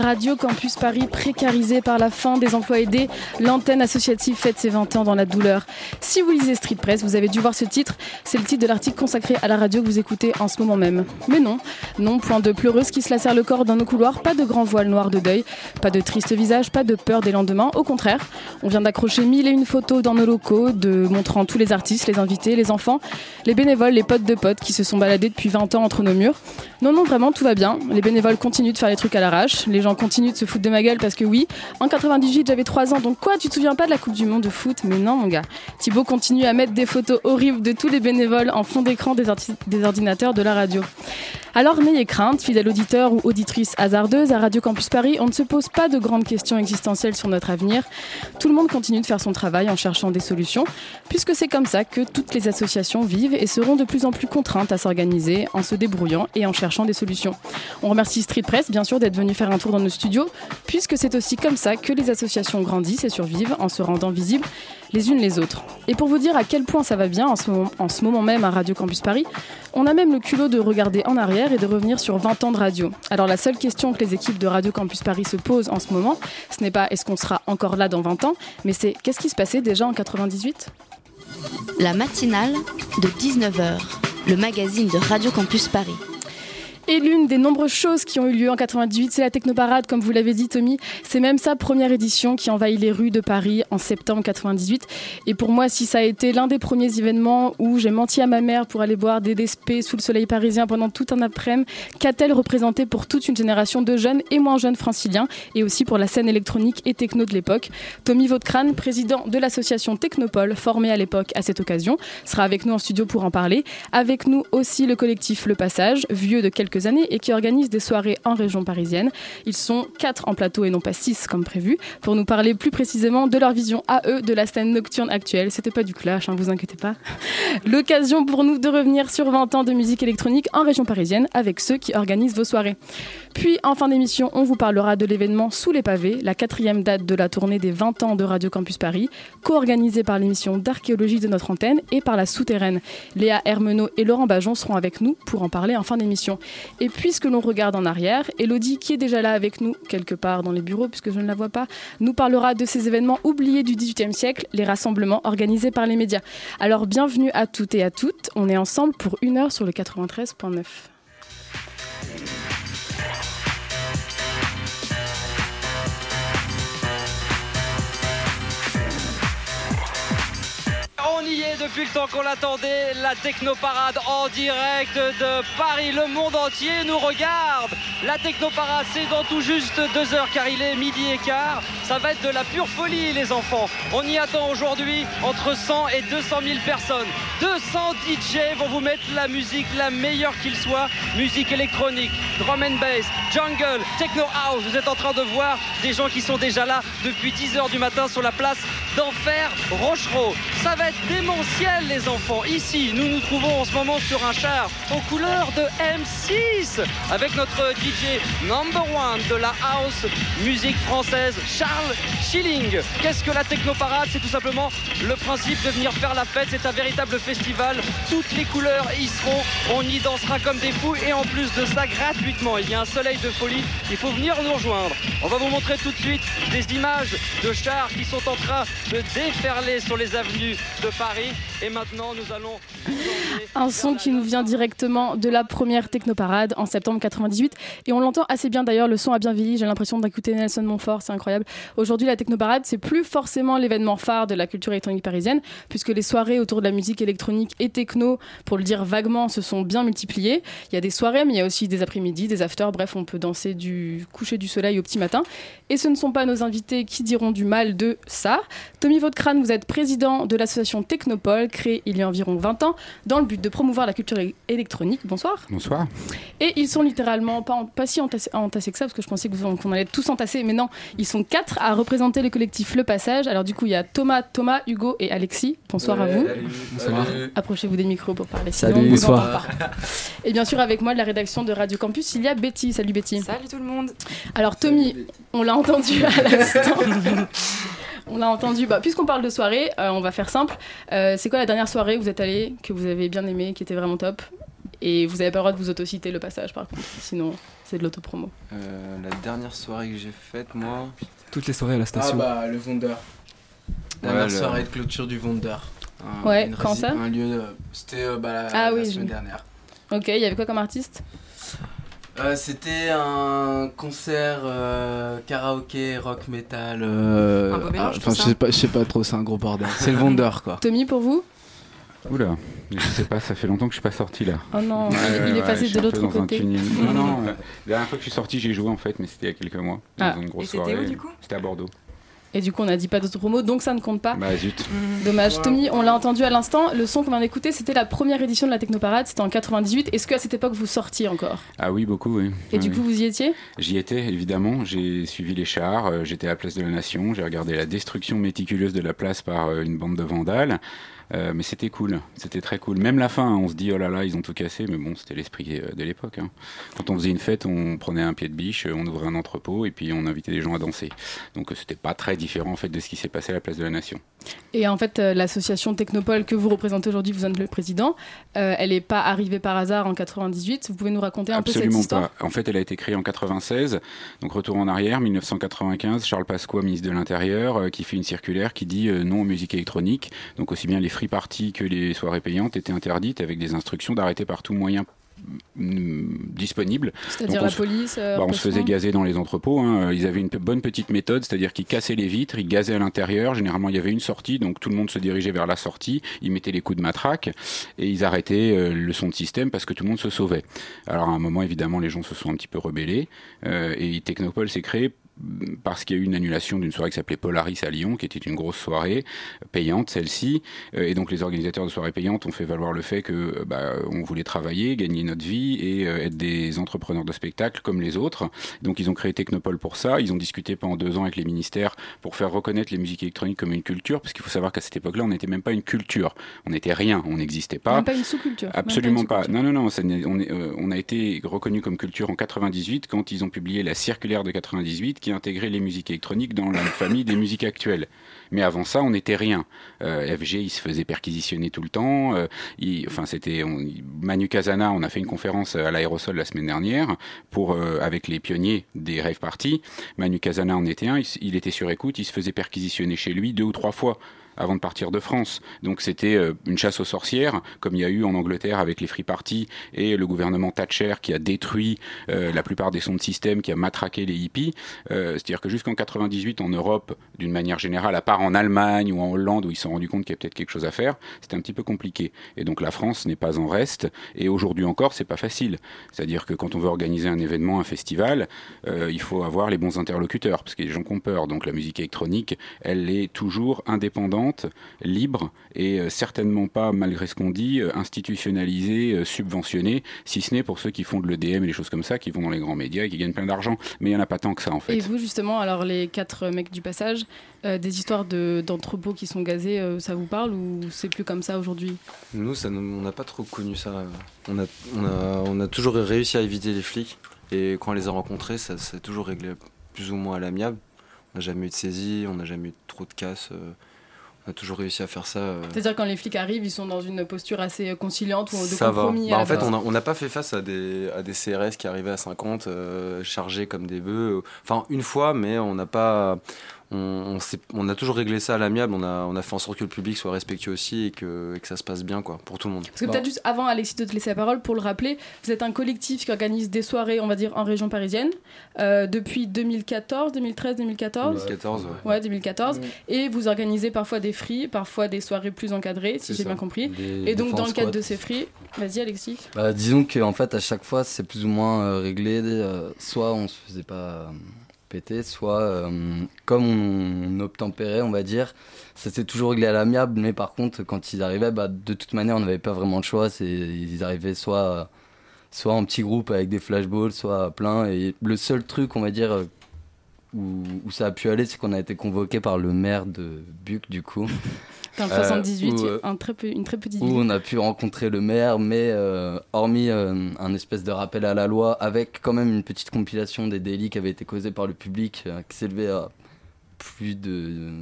Radio Campus Paris, précarisé par la fin des emplois aidés, l'antenne associative fête ses 20 ans dans la douleur. Si vous lisez Street Press, vous avez dû voir ce titre. C'est le titre de l'article consacré à la radio que vous écoutez en ce moment même. Mais non, point de pleureuse qui se lacère le corps dans nos couloirs, pas de grand voile noir de deuil, pas de triste visage, pas de peur des lendemains. Au contraire, on vient d'accrocher 1001 photos dans nos locaux, montrant tous les artistes, les invités, les enfants, les bénévoles, les potes de potes qui se sont baladés depuis 20 ans entre nos murs. Non, vraiment, tout va bien. Les bénévoles continuent de faire les trucs à l'arrache. Les gens continuent de se foutre de ma gueule parce que oui, en 98 j'avais 3 ans, donc quoi, tu te souviens pas de la Coupe du Monde de foot? Mais non mon gars, Thibaut continue à mettre des photos horribles de tous les bénévoles en fond d'écran des ordinateurs de la radio. Alors n'ayez crainte, fidèle auditeur ou auditrice hasardeuse, à Radio Campus Paris, on ne se pose pas de grandes questions existentielles sur notre avenir. Tout le monde continue de faire son travail en cherchant des solutions, puisque c'est comme ça que toutes les associations vivent et seront de plus en plus contraintes à s'organiser en se débrouillant et en cherchant des solutions. On remercie Street Press, bien sûr, d'être venu faire un tour dans nos studios, puisque c'est aussi comme ça que les associations grandissent et survivent en se rendant visibles les unes les autres. Et pour vous dire à quel point ça va bien en ce moment même à Radio Campus Paris, on a même le culot de regarder en arrière et de revenir sur 20 ans de radio. Alors la seule question que les équipes de Radio Campus Paris se posent en ce moment, ce n'est pas est-ce qu'on sera encore là dans 20 ans, mais c'est qu'est-ce qui se passait déjà en 98 ? La matinale de 19h, le magazine de Radio Campus Paris. Et l'une des nombreuses choses qui ont eu lieu en 98, c'est la Technoparade, comme vous l'avez dit Tommy. C'est même sa première édition qui envahit les rues de Paris en septembre 98. Et pour moi, si ça a été l'un des premiers événements où j'ai menti à ma mère pour aller boire des despés sous le soleil parisien pendant tout un après-midi, qu'a-t-elle représenté pour toute une génération de jeunes et moins jeunes franciliens, et aussi pour la scène électronique et techno de l'époque? Tommy Vaudecrane, président de l'association Technopol, formée à l'époque à cette occasion, sera avec nous en studio pour en parler. Avec nous aussi le collectif Le Passage, vieux de quelques années et qui organisent des soirées en région parisienne. Ils sont 4 en plateau et non pas 6 comme prévu, pour nous parler plus précisément de leur vision à eux de la scène nocturne actuelle. C'était pas du clash, vous inquiétez pas. L'occasion pour nous de revenir sur 20 ans de musique électronique en région parisienne avec ceux qui organisent vos soirées. Puis en fin d'émission, on vous parlera de l'événement Sous les pavés, la 4e date de la tournée des 20 ans de Radio Campus Paris, co-organisée par l'émission d'archéologie de notre antenne et par La Souterraine. Léa Hermenault et Laurent Bajon seront avec nous pour en parler en fin d'émission. Et puisque l'on regarde en arrière, Elodie, qui est déjà là avec nous, quelque part dans les bureaux, puisque je ne la vois pas, nous parlera de ces événements oubliés du XVIIIe siècle, les rassemblements organisés par les médias. Alors bienvenue à toutes et à toutes, on est ensemble pour une heure sur le 93.9. On y est depuis le temps qu'on l'attendait, la Technoparade en direct de Paris. Le monde entier nous regarde. La Technoparade, c'est dans tout juste 2 heures car il est 12h15. Ça va être de la pure folie, les enfants. On y attend aujourd'hui entre 100 et 200 000 personnes. 200 DJ vont vous mettre la musique, la meilleure qu'il soit. Musique électronique, drum and bass, jungle, techno house. Vous êtes en train de voir des gens qui sont déjà là depuis 10h du matin sur la place d'Enfer Rochereau. Ça va être démentiel, les enfants. Ici, nous nous trouvons en ce moment sur un char aux couleurs de M6 avec notre DJ number one de la house musique française, Charles Schilling. Qu'est-ce que la Technoparade? C'est tout simplement le principe de venir faire la fête. C'est un véritable festival. Toutes les couleurs y seront. On y dansera comme des fous et en plus de ça, gratuitement. Il y a un soleil de folie. Il faut venir nous rejoindre. On va vous montrer tout de suite des images de chars qui sont en train de déferler sur les avenues de Paris. Et maintenant, nous allons... Un son qui nous vient directement de la première Technoparade en septembre 98. Et on l'entend assez bien d'ailleurs, le son a bien vieilli. J'ai l'impression d'écouter Nelson Montfort, c'est incroyable. Aujourd'hui, la Technoparade, c'est plus forcément l'événement phare de la culture électronique parisienne, puisque les soirées autour de la musique électronique et techno, pour le dire vaguement, se sont bien multipliées. Il y a des soirées, mais il y a aussi des après-midi, des afters. Bref, on peut danser du coucher du soleil au petit matin. Et ce ne sont pas nos invités qui diront du mal de ça. Tommy Vaudecrane, vous êtes président de l'association Technopol, créée il y a environ 20 ans, dans le but de promouvoir la culture électronique. Bonsoir. Bonsoir. Et ils sont littéralement pas si entassés que ça, parce que je pensais qu'on allait tous entasser, mais non, ils sont 4 à représenter le collectif Le Passage. Alors du coup, il y a Thomas, Ugo et Alexis. Bonsoir à vous. Salut. Bonsoir. Approchez-vous des micros pour parler. Sinon, salut, bonsoir. Et bien sûr, avec moi de la rédaction de Radio Campus, il y a Betty. Salut Betty. Salut tout le monde. Alors Tommy, salut, on l'a entendu à l'instant. On l'a entendu, puisqu'on parle de soirée, on va faire simple. C'est quoi la dernière soirée où vous êtes allé, que vous avez bien aimé, qui était vraiment top? Et vous n'avez pas le droit de vous autociter Le Passage, par contre, sinon c'est de l'autopromo. La dernière soirée que j'ai faite, moi... Toutes les soirées à la station. Ah bah, le Vendeur. La dernière soirée de clôture du Vendeur. La semaine dernière. Ok, il y avait quoi comme artiste? C'était un concert karaoké, rock, metal. Un beau mélange, tout ça. Je sais pas trop, c'est un gros bordel. C'est le Vendeur, quoi. Tommy, pour vous? Oula, je sais pas, ça fait longtemps que je suis pas sorti là. Oh non, il est passé de l'autre côté. Non, la dernière fois que je suis sorti, j'ai joué en fait, mais c'était il y a quelques mois. Dans une grosse soirée. C'était où du coup? C'était à Bordeaux. Et du coup, on n'a dit pas d'autopromo, donc ça ne compte pas. Bah zut. Dommage. Wow. Tommy, on l'a entendu à l'instant. Le son qu'on vient d'écouter, c'était la première édition de la Technoparade. C'était en 98. Est-ce qu'à cette époque, vous sortiez encore? Ah oui, beaucoup, oui. Et du coup, vous y étiez? J'y étais, évidemment. J'ai suivi les chars. J'étais à la place de la Nation. J'ai regardé la destruction méticuleuse de la place par une bande de vandales. Mais c'était cool, c'était très cool. Même la fin, on se dit oh là là, ils ont tout cassé, mais bon, c'était l'esprit de l'époque. Hein. Quand on faisait une fête, on prenait un pied de biche, on ouvrait un entrepôt et puis on invitait des gens à danser. Donc c'était pas très différent en fait de ce qui s'est passé à la place de la Nation. Et en fait, l'association Technopol que vous représentez aujourd'hui, vous en êtes le président, elle n'est pas arrivée par hasard en 98. Vous pouvez nous raconter un peu cette histoire? Absolument pas. En fait, elle a été créée en 96. Donc retour en arrière, 1995, Charles Pasqua, ministre de l'Intérieur, qui fait une circulaire qui dit non aux musiques électroniques. Donc aussi bien les free parties que les soirées payantes étaient interdites avec des instructions d'arrêter par tout moyen disponible. C'est-à-dire la police on se faisait gazer dans les entrepôts. Hein. Ils avaient une bonne petite méthode, c'est-à-dire qu'ils cassaient les vitres, ils gazaient à l'intérieur. Généralement, il y avait une sortie, donc tout le monde se dirigeait vers la sortie. Ils mettaient les coups de matraque et ils arrêtaient le son de système parce que tout le monde se sauvait. Alors à un moment, évidemment, les gens se sont un petit peu rebellés et Technopol s'est créé parce qu'il y a eu une annulation d'une soirée qui s'appelait Polaris à Lyon, qui était une grosse soirée payante, celle-ci. Et donc les organisateurs de soirées payantes ont fait valoir le fait que on voulait travailler, gagner notre vie et être des entrepreneurs de spectacle comme les autres. Donc ils ont créé Technopol pour ça. Ils ont discuté pendant 2 ans avec les ministères pour faire reconnaître les musiques électroniques comme une culture, parce qu'il faut savoir qu'à cette époque-là, on n'était même pas une culture. On n'était rien, on n'existait pas. Même pas une sous-culture. Absolument pas. Non. On a été reconnu comme culture en 98 quand ils ont publié la circulaire de 98. Qui intégrait les musiques électroniques dans la famille des musiques actuelles. Mais avant ça, on n'était rien. FG, il se faisait perquisitionner tout le temps. Manu Casana, on a fait une conférence à l'Aérosol la semaine dernière avec les pionniers des rave parties. Manu Casana en était un, il était sur écoute, il se faisait perquisitionner chez lui 2 ou 3 fois avant de partir de France. Donc c'était une chasse aux sorcières, comme il y a eu en Angleterre avec les free parties et le gouvernement Thatcher qui a détruit la plupart des sons de système, qui a matraqué les hippies. C'est-à-dire que jusqu'en 98, en Europe, d'une manière générale, à part en Allemagne ou en Hollande, où ils se sont rendus compte qu'il y a peut-être quelque chose à faire, c'était un petit peu compliqué. Et donc la France n'est pas en reste, et aujourd'hui encore, c'est pas facile. C'est-à-dire que quand on veut organiser un événement, un festival, il faut avoir les bons interlocuteurs, parce que les gens ont peur. Donc la musique électronique, elle est toujours indépendante, libre et certainement pas, malgré ce qu'on dit, institutionnalisée, subventionnée, si ce n'est pour ceux qui font de l'EDM et des choses comme ça, qui vont dans les grands médias et qui gagnent plein d'argent. Mais il n'y en a pas tant que ça, en fait. Et vous, justement, alors les 4 mecs du Passage, des histoires d'entrepôts qui sont gazés, ça vous parle ou c'est plus comme ça aujourd'hui? Nous, on n'a pas trop connu ça. On a toujours réussi à éviter les flics et quand on les a rencontrés, ça s'est toujours réglé plus ou moins à l'amiable. On n'a jamais eu de saisie, on n'a jamais eu trop de casse. On a toujours réussi à faire ça. C'est-à-dire quand les flics arrivent, ils sont dans une posture assez conciliante ou de compromis. En fait, on n'a pas fait face à des CRS qui arrivaient à 50, chargés comme des bœufs. Enfin, une fois, mais on n'a pas... On a toujours réglé ça à l'amiable, on a fait en sorte que le public soit respectueux aussi et que ça se passe bien quoi, pour tout le monde. Parce que peut-être juste avant Alexis de te laisser la parole, pour le rappeler, vous êtes un collectif qui organise des soirées, on va dire, en région parisienne, depuis 2014. Ouais, 2014. Et vous organisez parfois des free, parfois des soirées plus encadrées, si j'ai bien compris. Et donc dans le cadre de ces free, vas-y Alexis. Disons qu'en fait à chaque fois c'est plus ou moins réglé, soit on se faisait pas... pété, soit comme on obtempérait, on va dire, ça s'est toujours réglé à l'amiable, mais par contre, quand ils arrivaient, bah, de toute manière, on n'avait pas vraiment le choix. Ils arrivaient soit en petit groupe avec des flashballs, soit à plein. Et le seul truc, on va dire, où ça a pu aller, c'est qu'on a été convoqué par le maire de Buc, du coup. Dans le 78, une très petite ville. Où on a pu rencontrer le maire, mais hormis un espèce de rappel à la loi, avec quand même une petite compilation des délits qui avaient été causés par le public, qui s'élevait à plus de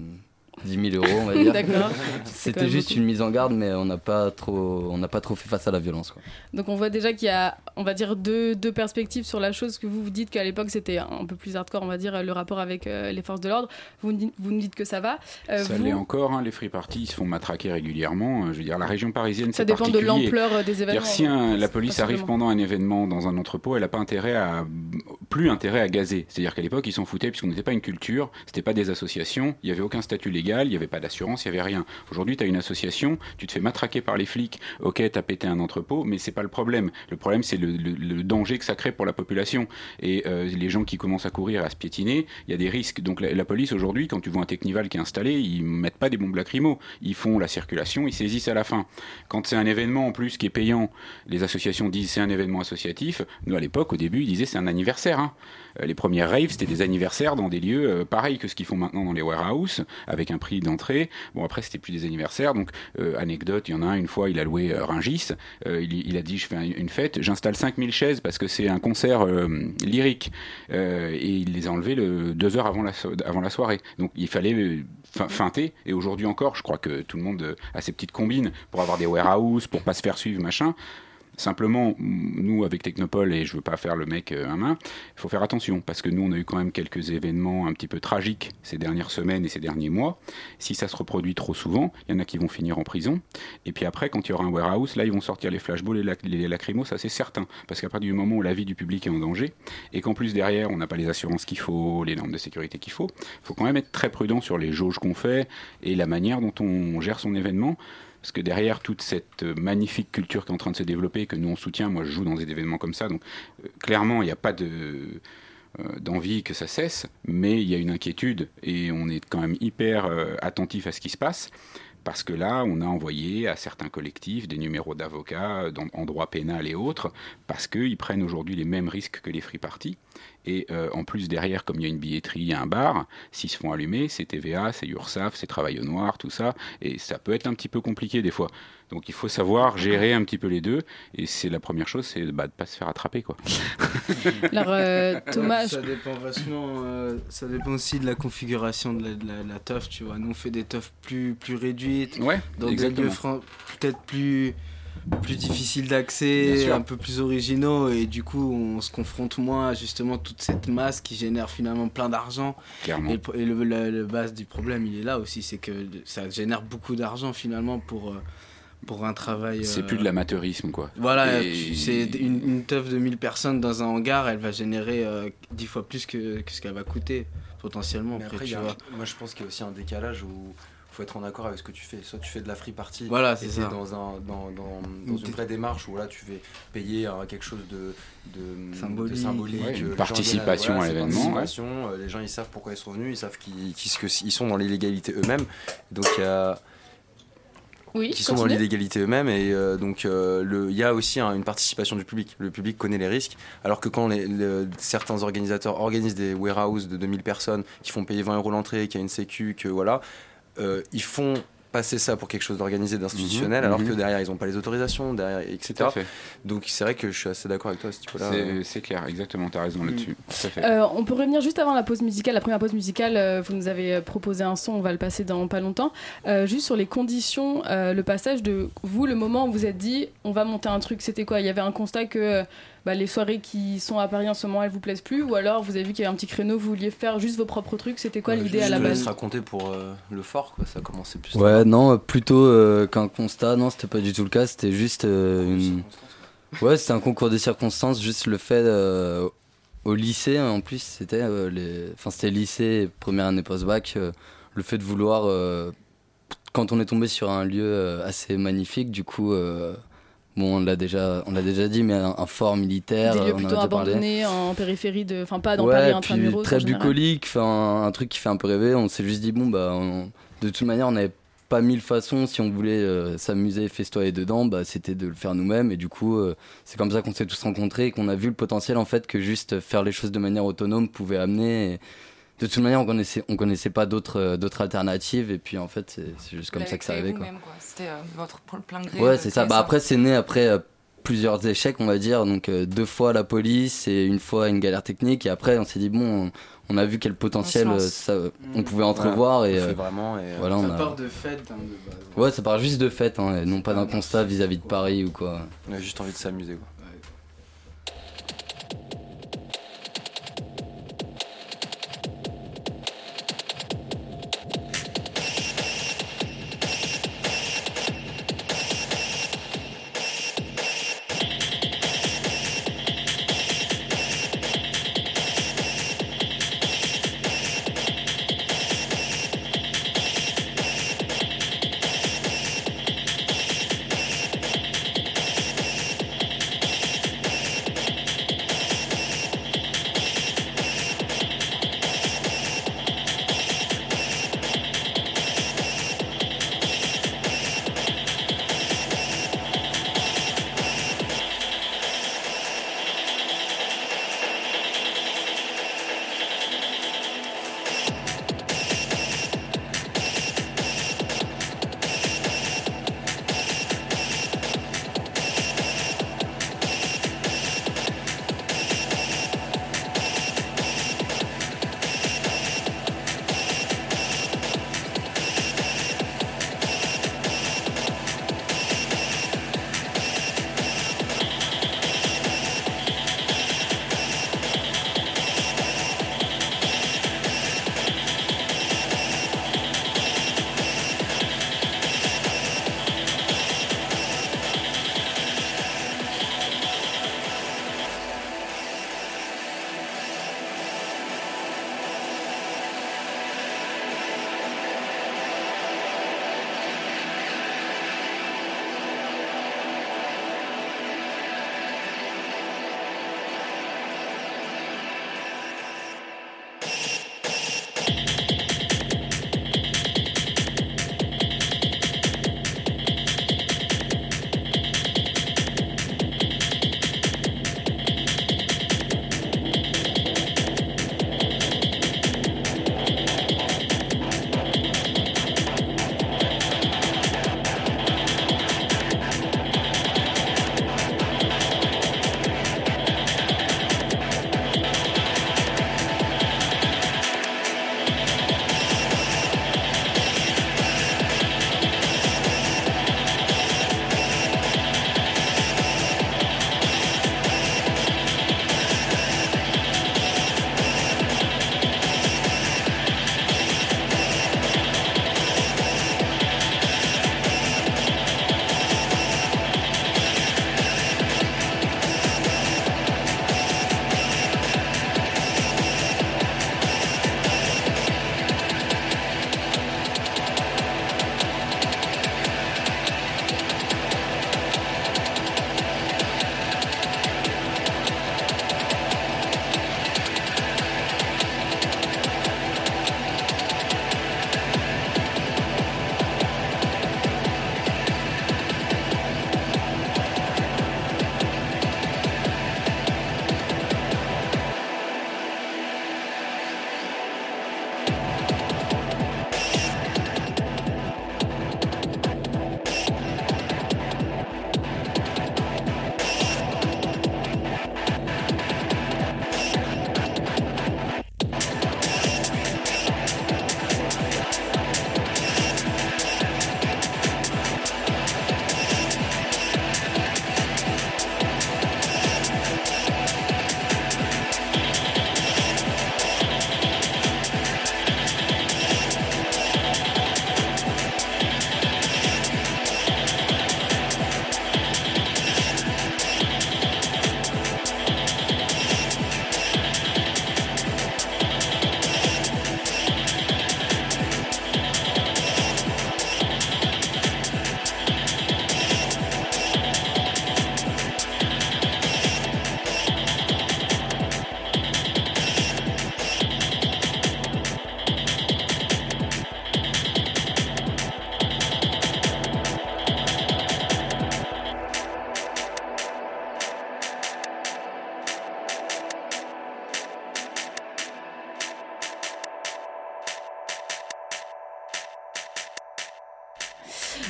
10 000 euros, on va dire. D'accord. C'était juste beaucoup. Une mise en garde, mais on n'a pas trop fait face à la violence, quoi. Donc on voit déjà qu'il y a, on va dire, deux perspectives sur la chose. Que vous dites qu'à l'époque c'était un peu plus hardcore, on va dire, le rapport avec les forces de l'ordre. Vous nous dites que ça va. L'est encore, hein, les free parties, ils se font matraquer régulièrement. Je veux dire, la région parisienne, ça c'est particulier. Ça dépend de l'ampleur des événements. Si la police arrive pendant un événement dans un entrepôt, elle n'a plus intérêt à gazer. C'est-à-dire qu'à l'époque, ils s'en foutaient puisqu'on n'était pas une culture, c'était pas des associations, il n'y avait aucun statut légal. Il n'y avait pas d'assurance, il n'y avait rien. Aujourd'hui, tu as une association, tu te fais matraquer par les flics. Ok, tu as pété un entrepôt, mais ce n'est pas le problème. Le problème, c'est le danger que ça crée pour la population. Et les gens qui commencent à courir, à se piétiner, il y a des risques. Donc la police, aujourd'hui, quand tu vois un Technival qui est installé, ils ne mettent pas des bombes lacrymo. Ils font la circulation, ils saisissent à la fin. Quand c'est un événement, en plus, qui est payant, les associations disent c'est un événement associatif. Nous, à l'époque, au début, ils disaient c'est un anniversaire, hein. Les premières raves, c'était des anniversaires dans des lieux pareils que ce qu'ils font maintenant dans les warehouses, avec un prix d'entrée. Bon, après, c'était plus des anniversaires. Donc, anecdote, il y en a une fois, il a loué Rungis. Il a dit, je fais une fête, j'installe 5000 chaises parce que c'est un concert lyrique. Et il les a enlevées 2 heures avant la soirée. Donc, il fallait feinter. Et aujourd'hui encore, je crois que tout le monde a ses petites combines pour avoir des warehouses, pour pas se faire suivre, machin. Simplement, nous, avec Technopol, et je veux pas faire le mec à main, il faut faire attention, parce que nous, on a eu quand même quelques événements un petit peu tragiques ces dernières semaines et ces derniers mois. Si ça se reproduit trop souvent, il y en a qui vont finir en prison. Et puis après, quand il y aura un warehouse, là, ils vont sortir les flashballs et les lacrymos, ça c'est certain. Parce qu'à partir du moment où la vie du public est en danger, et qu'en plus derrière, on n'a pas les assurances qu'il faut, les normes de sécurité qu'il faut, il faut quand même être très prudent sur les jauges qu'on fait et la manière dont on gère son événement. Parce que derrière toute cette magnifique culture qui est en train de se développer, que nous on soutient, moi je joue dans des événements comme ça, donc clairement il n'y a pas d'envie que ça cesse, mais il y a une inquiétude et on est quand même hyper attentif à ce qui se passe, parce que là on a envoyé à certains collectifs des numéros d'avocats en droit pénal et autres, parce qu'ils prennent aujourd'hui les mêmes risques que les free parties. Et en plus derrière, comme il y a une billetterie, il y a un bar, s'ils se font allumer, c'est TVA, c'est URSSAF, c'est travail au noir, tout ça, et ça peut être un petit peu compliqué des fois. Donc il faut savoir gérer un petit peu les deux, et c'est la première chose, c'est de pas se faire attraper, quoi. Alors Thomas, ça dépend vachement, ça dépend aussi de la configuration de la teuf, tu vois. Nous on fait des teufs plus réduites, ouais, dans exactement. Des lieux peut-être plus difficile d'accès, un peu plus originaux, et du coup on se confronte moins à justement toute cette masse qui génère finalement plein d'argent. Clairement. Et le base du problème il est là aussi, c'est que ça génère beaucoup d'argent finalement pour un travail... C'est plus de l'amateurisme, quoi. Voilà, c'est une teuf de 1000 personnes dans un hangar, elle va générer 10 fois plus que ce qu'elle va coûter potentiellement. Mais après, tu vois. Moi je pense qu'il y a aussi un décalage où... faut être en accord avec ce que tu fais. Soit tu fais de la free party, voilà, c'est ça. Dans une vraie démarche où là tu vas payer quelque chose de symbolique, ouais, une participation à l'événement. Participation, ouais. Les gens ils savent pourquoi ils sont venus, ils savent qu'ils sont dans l'illégalité eux-mêmes. Donc il y a dans l'illégalité eux-mêmes, et donc il y a aussi une participation du public. Le public connaît les risques, alors que quand certains organisateurs organisent des warehouses de 2000 personnes qui font payer 20 euros l'entrée, qu'il y a une sécu, que voilà. Ils font passer ça pour quelque chose d'organisé, d'institutionnel, alors que derrière ils n'ont pas les autorisations, derrière, etc. Donc c'est vrai que je suis assez d'accord avec toi à ce type-là. C'est clair, exactement, t'as raison là-dessus. On peut revenir juste avant la pause musicale, la première pause musicale, vous nous avez proposé un son, on va le passer dans pas longtemps, juste sur les conditions, le passage de vous, le moment où vous êtes dit on va monter un truc, c'était quoi? Il y avait un constat que les soirées qui sont à Paris en ce moment elles vous plaisent plus, ou alors vous avez vu qu'il y avait un petit créneau, vous vouliez faire juste vos propres trucs, c'était quoi l'idée à la base? Je te laisse raconter pour le fort, quoi. Ça a commencé plus tard. Non, plutôt qu'un constat, non, c'était pas du tout le cas, c'était juste ouais, c'était un concours des circonstances, juste le fait au lycée, en plus c'était c'était lycée première année post-bac, le fait de vouloir quand on est tombé sur un lieu assez magnifique, du coup Bon, on l'a déjà dit, mais un fort militaire. Des lieux plutôt abandonnés en périphérie, enfin pas dans Paris, intramuros. Très bucolique, un truc qui fait un peu rêver. On s'est juste dit, bon, bah, de toute manière, on n'avait pas mille façons. Si on voulait s'amuser, festoyer dedans, bah, c'était de le faire nous-mêmes. Et du coup, c'est comme ça qu'on s'est tous rencontrés et qu'on a vu le potentiel, en fait, que juste faire les choses de manière autonome pouvait amener. De toute manière, on connaissait pas d'autres alternatives, et puis en fait, c'est juste comme ça que ça arrivait. Quoi. C'était votre plein gré. Ouais, c'est ça. Bah, après, c'est né après plusieurs échecs, on va dire. Donc, 2 fois la police et 1 fois une galère technique. Et après, on s'est dit, bon, on a vu quel potentiel on pouvait entrevoir. Voilà, et vraiment. Et, voilà, ça part de fête. Hein, de base, ouais, ça part juste de fête, hein, et non pas d'un constat vis-à-vis de Paris ou quoi. On a juste envie de s'amuser, quoi.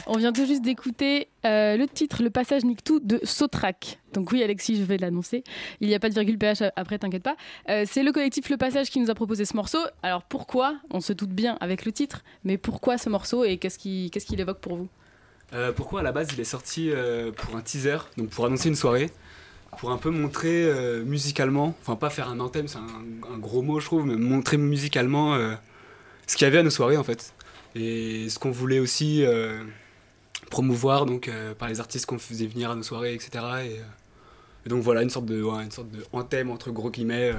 On vient tout juste d'écouter le titre « Le Passage nique tout » de Sautrac. Donc oui, Alexis, je vais l'annoncer. Il n'y a pas de virgule PH après, t'inquiète pas. C'est le collectif Le Passage qui nous a proposé ce morceau. Alors pourquoi? On se doute bien avec le titre, mais pourquoi ce morceau et qu'est-ce qu'il évoque pour vous? Pourquoi à la base il est sorti pour un teaser, donc pour annoncer une soirée, pour un peu montrer musicalement, enfin pas faire un anthème, c'est un gros mot je trouve, mais montrer musicalement ce qu'il y avait à nos soirées en fait. Et ce qu'on voulait aussi promouvoir donc, par les artistes qu'on faisait venir à nos soirées, etc. Et donc voilà, une sorte de anthème entre gros guillemets.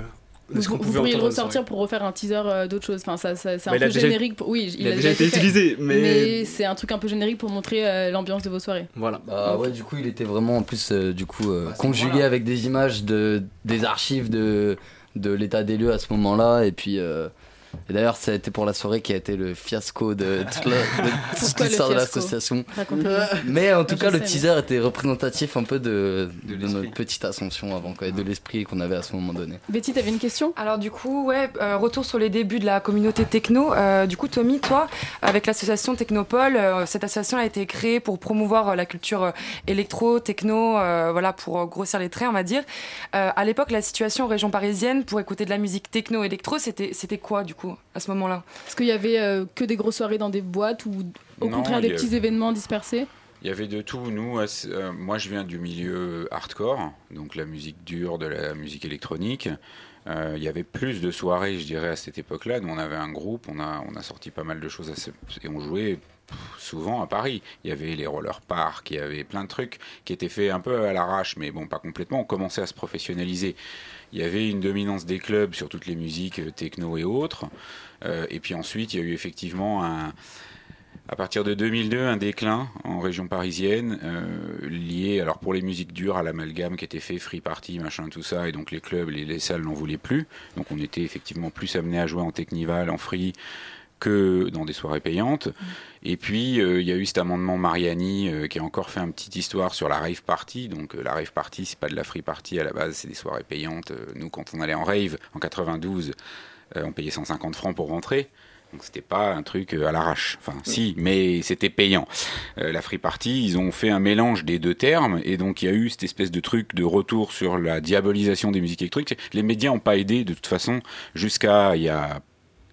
Vous pourriez le ressortir pour refaire un teaser d'autre chose. Enfin, c'est un peu générique. Oui, il a déjà été utilisé, mais c'est un truc un peu générique pour montrer l'ambiance de vos soirées. Voilà. Bah, ouais, du coup, il était vraiment en plus conjugué voilà. Avec des images des archives de l'état des lieux à ce moment-là, et puis. Et d'ailleurs, ça a été pour la soirée qui a été le fiasco de toute l'histoire de l'association. Mais en tout cas, le teaser était représentatif un peu de notre petite ascension avant, quoi, et de l'esprit qu'on avait à ce moment donné. Betty, t'avais une question ? Alors du coup, ouais, retour sur les débuts de la communauté techno. Du coup, Tommy, toi, avec l'association Technopol, cette association a été créée pour promouvoir la culture électro, techno, voilà, pour grossir les traits, on va dire. À l'époque, la situation en région parisienne, pour écouter de la musique techno-électro, c'était quoi du coup ? À ce moment-là, est-ce qu'il y avait que des grosses soirées dans des boîtes ou au contraire des petits événements dispersés? Il y avait de tout. Nous, moi, je viens du milieu hardcore, donc la musique dure, de la musique électronique. Il y avait plus de soirées, je dirais, à cette époque-là. Nous, on avait un groupe, on a sorti pas mal de choses et on jouait souvent à Paris. Il y avait les roller parks, il y avait plein de trucs qui étaient faits un peu à l'arrache, mais bon, pas complètement. On commençait à se professionnaliser. Il y avait une dominance des clubs sur toutes les musiques techno et autres. Et puis ensuite, il y a eu effectivement, à partir de 2002, un déclin en région parisienne lié, alors pour les musiques dures, à l'amalgame qui était fait, free party, machin, tout ça. Et donc les clubs, les salles n'en voulaient plus. Donc on était effectivement plus amenés à jouer en technival, en free, que dans des soirées payantes. Et puis il y a eu cet amendement Mariani qui a encore fait une petite histoire sur la rave party. Donc la rave party, c'est pas de la free party à la base, c'est des soirées payantes. Nous, quand on allait en rave en 92, on payait 150 francs pour rentrer. Donc c'était pas un truc à l'arrache. Enfin, si, mais c'était payant. La free party, ils ont fait un mélange des deux termes, et donc il y a eu cette espèce de truc de retour sur la diabolisation des musiques électriques. Les médias n'ont pas aidé de toute façon jusqu'à il y a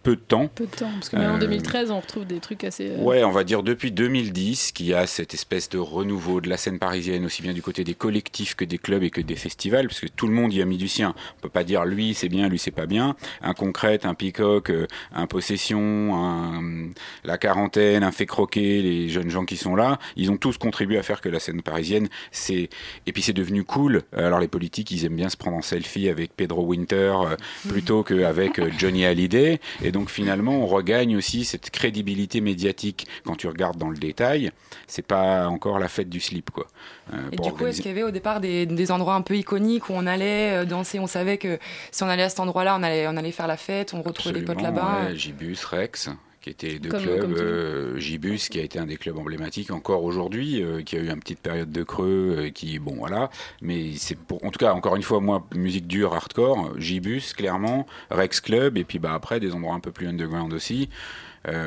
peu de temps, parce que maintenant en 2013 on retrouve des trucs assez... Ouais, on va dire depuis 2010 qu'il y a cette espèce de renouveau de la scène parisienne, aussi bien du côté des collectifs que des clubs et que des festivals, parce que tout le monde y a mis du sien. On peut pas dire lui c'est bien, lui c'est pas bien. Un Concrète, un Peacock, un Possession, la Quarantaine, un Fait Croquer, les jeunes gens qui sont là, ils ont tous contribué à faire que la scène parisienne c'est... Et puis c'est devenu cool. Alors les politiques, ils aiment bien se prendre en selfie avec Pedro Winter plutôt qu'avec Johnny Hallyday, et donc finalement on regagne aussi cette crédibilité médiatique. Quand tu regardes dans le détail, c'est pas encore la fête du slip, quoi. Et du coup, est-ce qu'il y avait au départ des endroits un peu iconiques où on allait danser? On savait que si on allait à cet endroit-là, on allait faire la fête, on retrouvait les potes là-bas. Ouais, Gibus, Rex, qui étaient deux clubs. Gibus, qui a été un des clubs emblématiques encore aujourd'hui, qui a eu une petite période de creux, qui, bon, voilà. Mais c'est en tout cas, encore une fois, moi, musique dure, hardcore, Gibus, clairement, Rex Club, et puis bah, après, des endroits un peu plus underground aussi.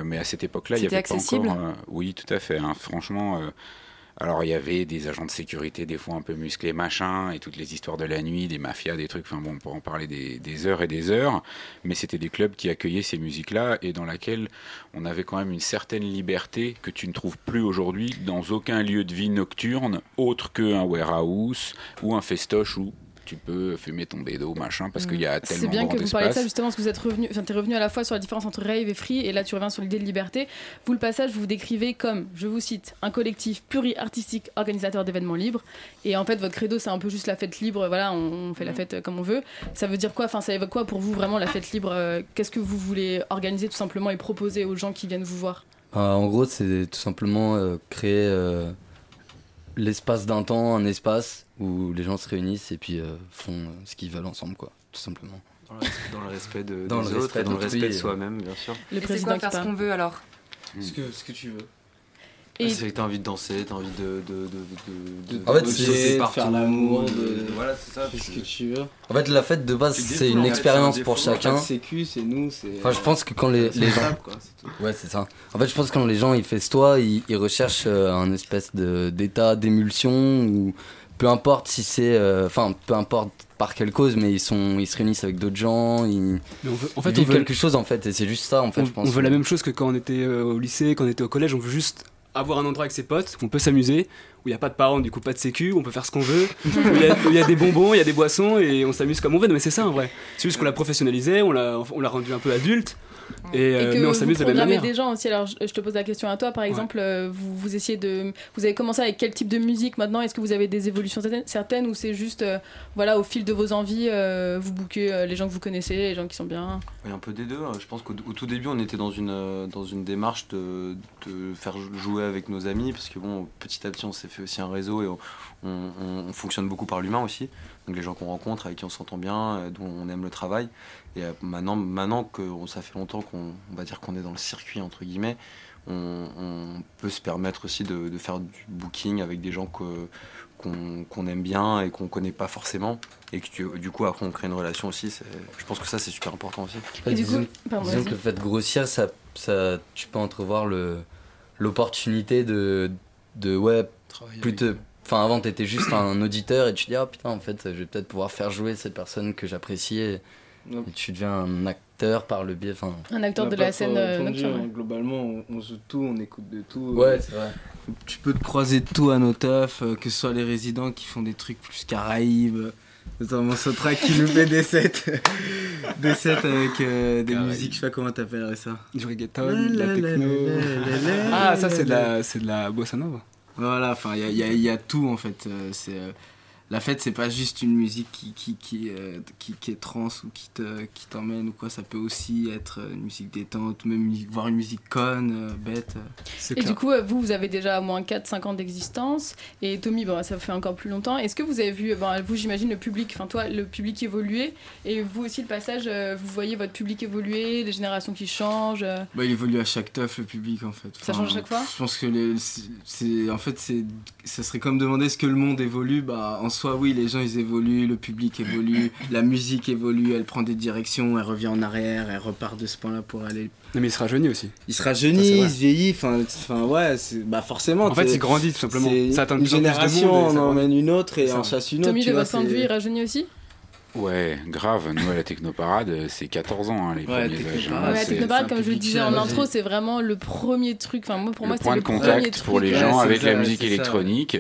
Mais à cette époque-là, il n'y avait accessible. Pas encore... oui, tout à fait. Hein, franchement... Alors, il y avait des agents de sécurité, des fois un peu musclés, machin, et toutes les histoires de la nuit, des mafias, des trucs, enfin bon, on peut en parler des heures et des heures, mais c'était des clubs qui accueillaient ces musiques-là et dans laquelle on avait quand même une certaine liberté que tu ne trouves plus aujourd'hui dans aucun lieu de vie nocturne autre qu'un warehouse ou un festoche où tu peux fumer ton bédo, machin, parce qu'il y a tellement grand d'espace. C'est bien que vous parlez de ça, justement, parce que vous êtes revenu, enfin, t'es revenu à la fois sur la différence entre rave et free, et là, tu reviens sur l'idée de liberté. Vous, Le Passage, vous décrivez comme, je vous cite, un collectif pluri-artistique, organisateur d'événements libres, et en fait, votre credo, c'est un peu juste la fête libre, voilà, on fait la fête comme on veut. Ça veut dire quoi? Enfin, ça évoque quoi pour vous, vraiment, la fête libre? Qu'est-ce que vous voulez organiser, tout simplement, et proposer aux gens qui viennent vous voir? En gros, c'est tout simplement créer... l'espace d'un temps, un espace où les gens se réunissent et puis font ce qu'ils veulent ensemble, quoi, tout simplement. Dans le respect des autres et dans le respect de soi-même, bien sûr. Et c'est quoi, faire ce qu'on veut alors ? Ce que tu veux. Et c'est que t'as envie de danser, t'as envie de en fait, c'est de faire l'amour, de voilà, c'est ça, c'est ce que tu veux. En fait, la fête de base, c'est une expérience pour chacun. C'est sécu, c'est nous, c'est. Enfin, je pense que quand les gens, quoi, c'est tout. Ouais, c'est ça. En fait, je pense que quand les gens ils festoient, ils recherchent un espèce de d'état d'émulsion ou peu importe si c'est, enfin, peu importe par quelle cause, mais ils se réunissent avec d'autres gens, ils vivent quelque chose en fait, et c'est juste ça en fait, je pense. On veut la même chose que quand on était au lycée, quand on était au collège, on veut juste avoir un endroit avec ses potes, où on peut s'amuser, où il n'y a pas de parents, du coup pas de sécu, où on peut faire ce qu'on veut, où il y a des bonbons, il y a des boissons, et on s'amuse comme on veut. Non, mais c'est ça en vrai. C'est juste qu'on l'a professionnalisé, on l'a rendu un peu adulte, et que mais on s'amuse de la même manière. Des gens aussi. Alors je te pose la question à toi, par exemple, vous essayez de, vous avez commencé avec quel type de musique maintenant? Est-ce que vous avez des évolutions certaines, ou c'est juste, voilà, au fil de vos envies, vous bookez les gens que vous connaissez, les gens qui sont bien? Oui, un peu des deux. Je pense qu'au tout début, on était dans une démarche de faire jouer avec nos amis, parce que bon, petit à petit, on s'est fait aussi un réseau, et on fonctionne beaucoup par l'humain aussi. Donc les gens qu'on rencontre, avec qui on s'entend bien, dont on aime le travail. Et maintenant que ça fait longtemps qu'on va dire qu'on est dans le circuit entre guillemets, on peut se permettre aussi de faire du booking avec des gens qu'on aime bien et qu'on connaît pas forcément, et que du coup après on crée une relation aussi. Je pense que ça c'est super important aussi. Et du coup, disons que le fait de grossir, ça tu peux entrevoir l'opportunité de ouais, plutôt. Enfin, avant, t'étais juste un auditeur et tu dis, ah putain, en fait, je vais peut-être pouvoir faire jouer cette personne que j'appréciais. Et tu deviens un acteur par le biais. Enfin, un acteur de la scène nocturne. Globalement, on joue tout, on écoute de tout. Ouais, c'est vrai. Tu peux te croiser de tout à nos tafs, que ce soit les résidents qui font des trucs plus Caraïbes, notamment Sautrac qui nous fait des sets avec des musiques, je sais pas comment t'appellerais ça. Du reggaeton, de la techno. Ah, ça, c'est de la bossa nova. Voilà, enfin, il y a tout en fait. La fête, c'est pas juste une musique qui est trance ou qui t'emmène ou quoi. Ça peut aussi être une musique détente, même voire une musique conne, bête. Et clair. Du coup, vous avez déjà au moins 4-5 ans d'existence. Et Tommy, bon, ça fait encore plus longtemps. Est-ce que vous avez vu, bon, vous j'imagine le public, enfin toi, le public évoluer. Et vous aussi, le passage, vous voyez votre public évoluer, les générations qui changent. Bah, il évolue à chaque teuf, le public en fait. Enfin, ça change chaque fois. Je pense que ça serait comme demander est-ce que le monde évolue. Bah, en soit oui, les gens ils évoluent, le public évolue, la musique évolue, elle prend des directions, elle revient en arrière, elle repart de ce point là pour aller. Non, mais il se rajeunit aussi. Il se rajeunit, il se vieillit, enfin ouais, c'est, bah forcément. En fait, il grandit tout simplement. Ça atteint une génération, on emmène une autre et on chasse une autre. Tommy, de votre point de vue, il rajeunit aussi. Ouais, grave. Nous, à la Technoparade, c'est 14 ans, hein, les premiers âges. Hein, la Technoparade, comme je le disais en intro, c'est vraiment le premier truc. Enfin, moi, pour moi, c'est le premier truc. Le point de contact pour les gens avec la musique électronique.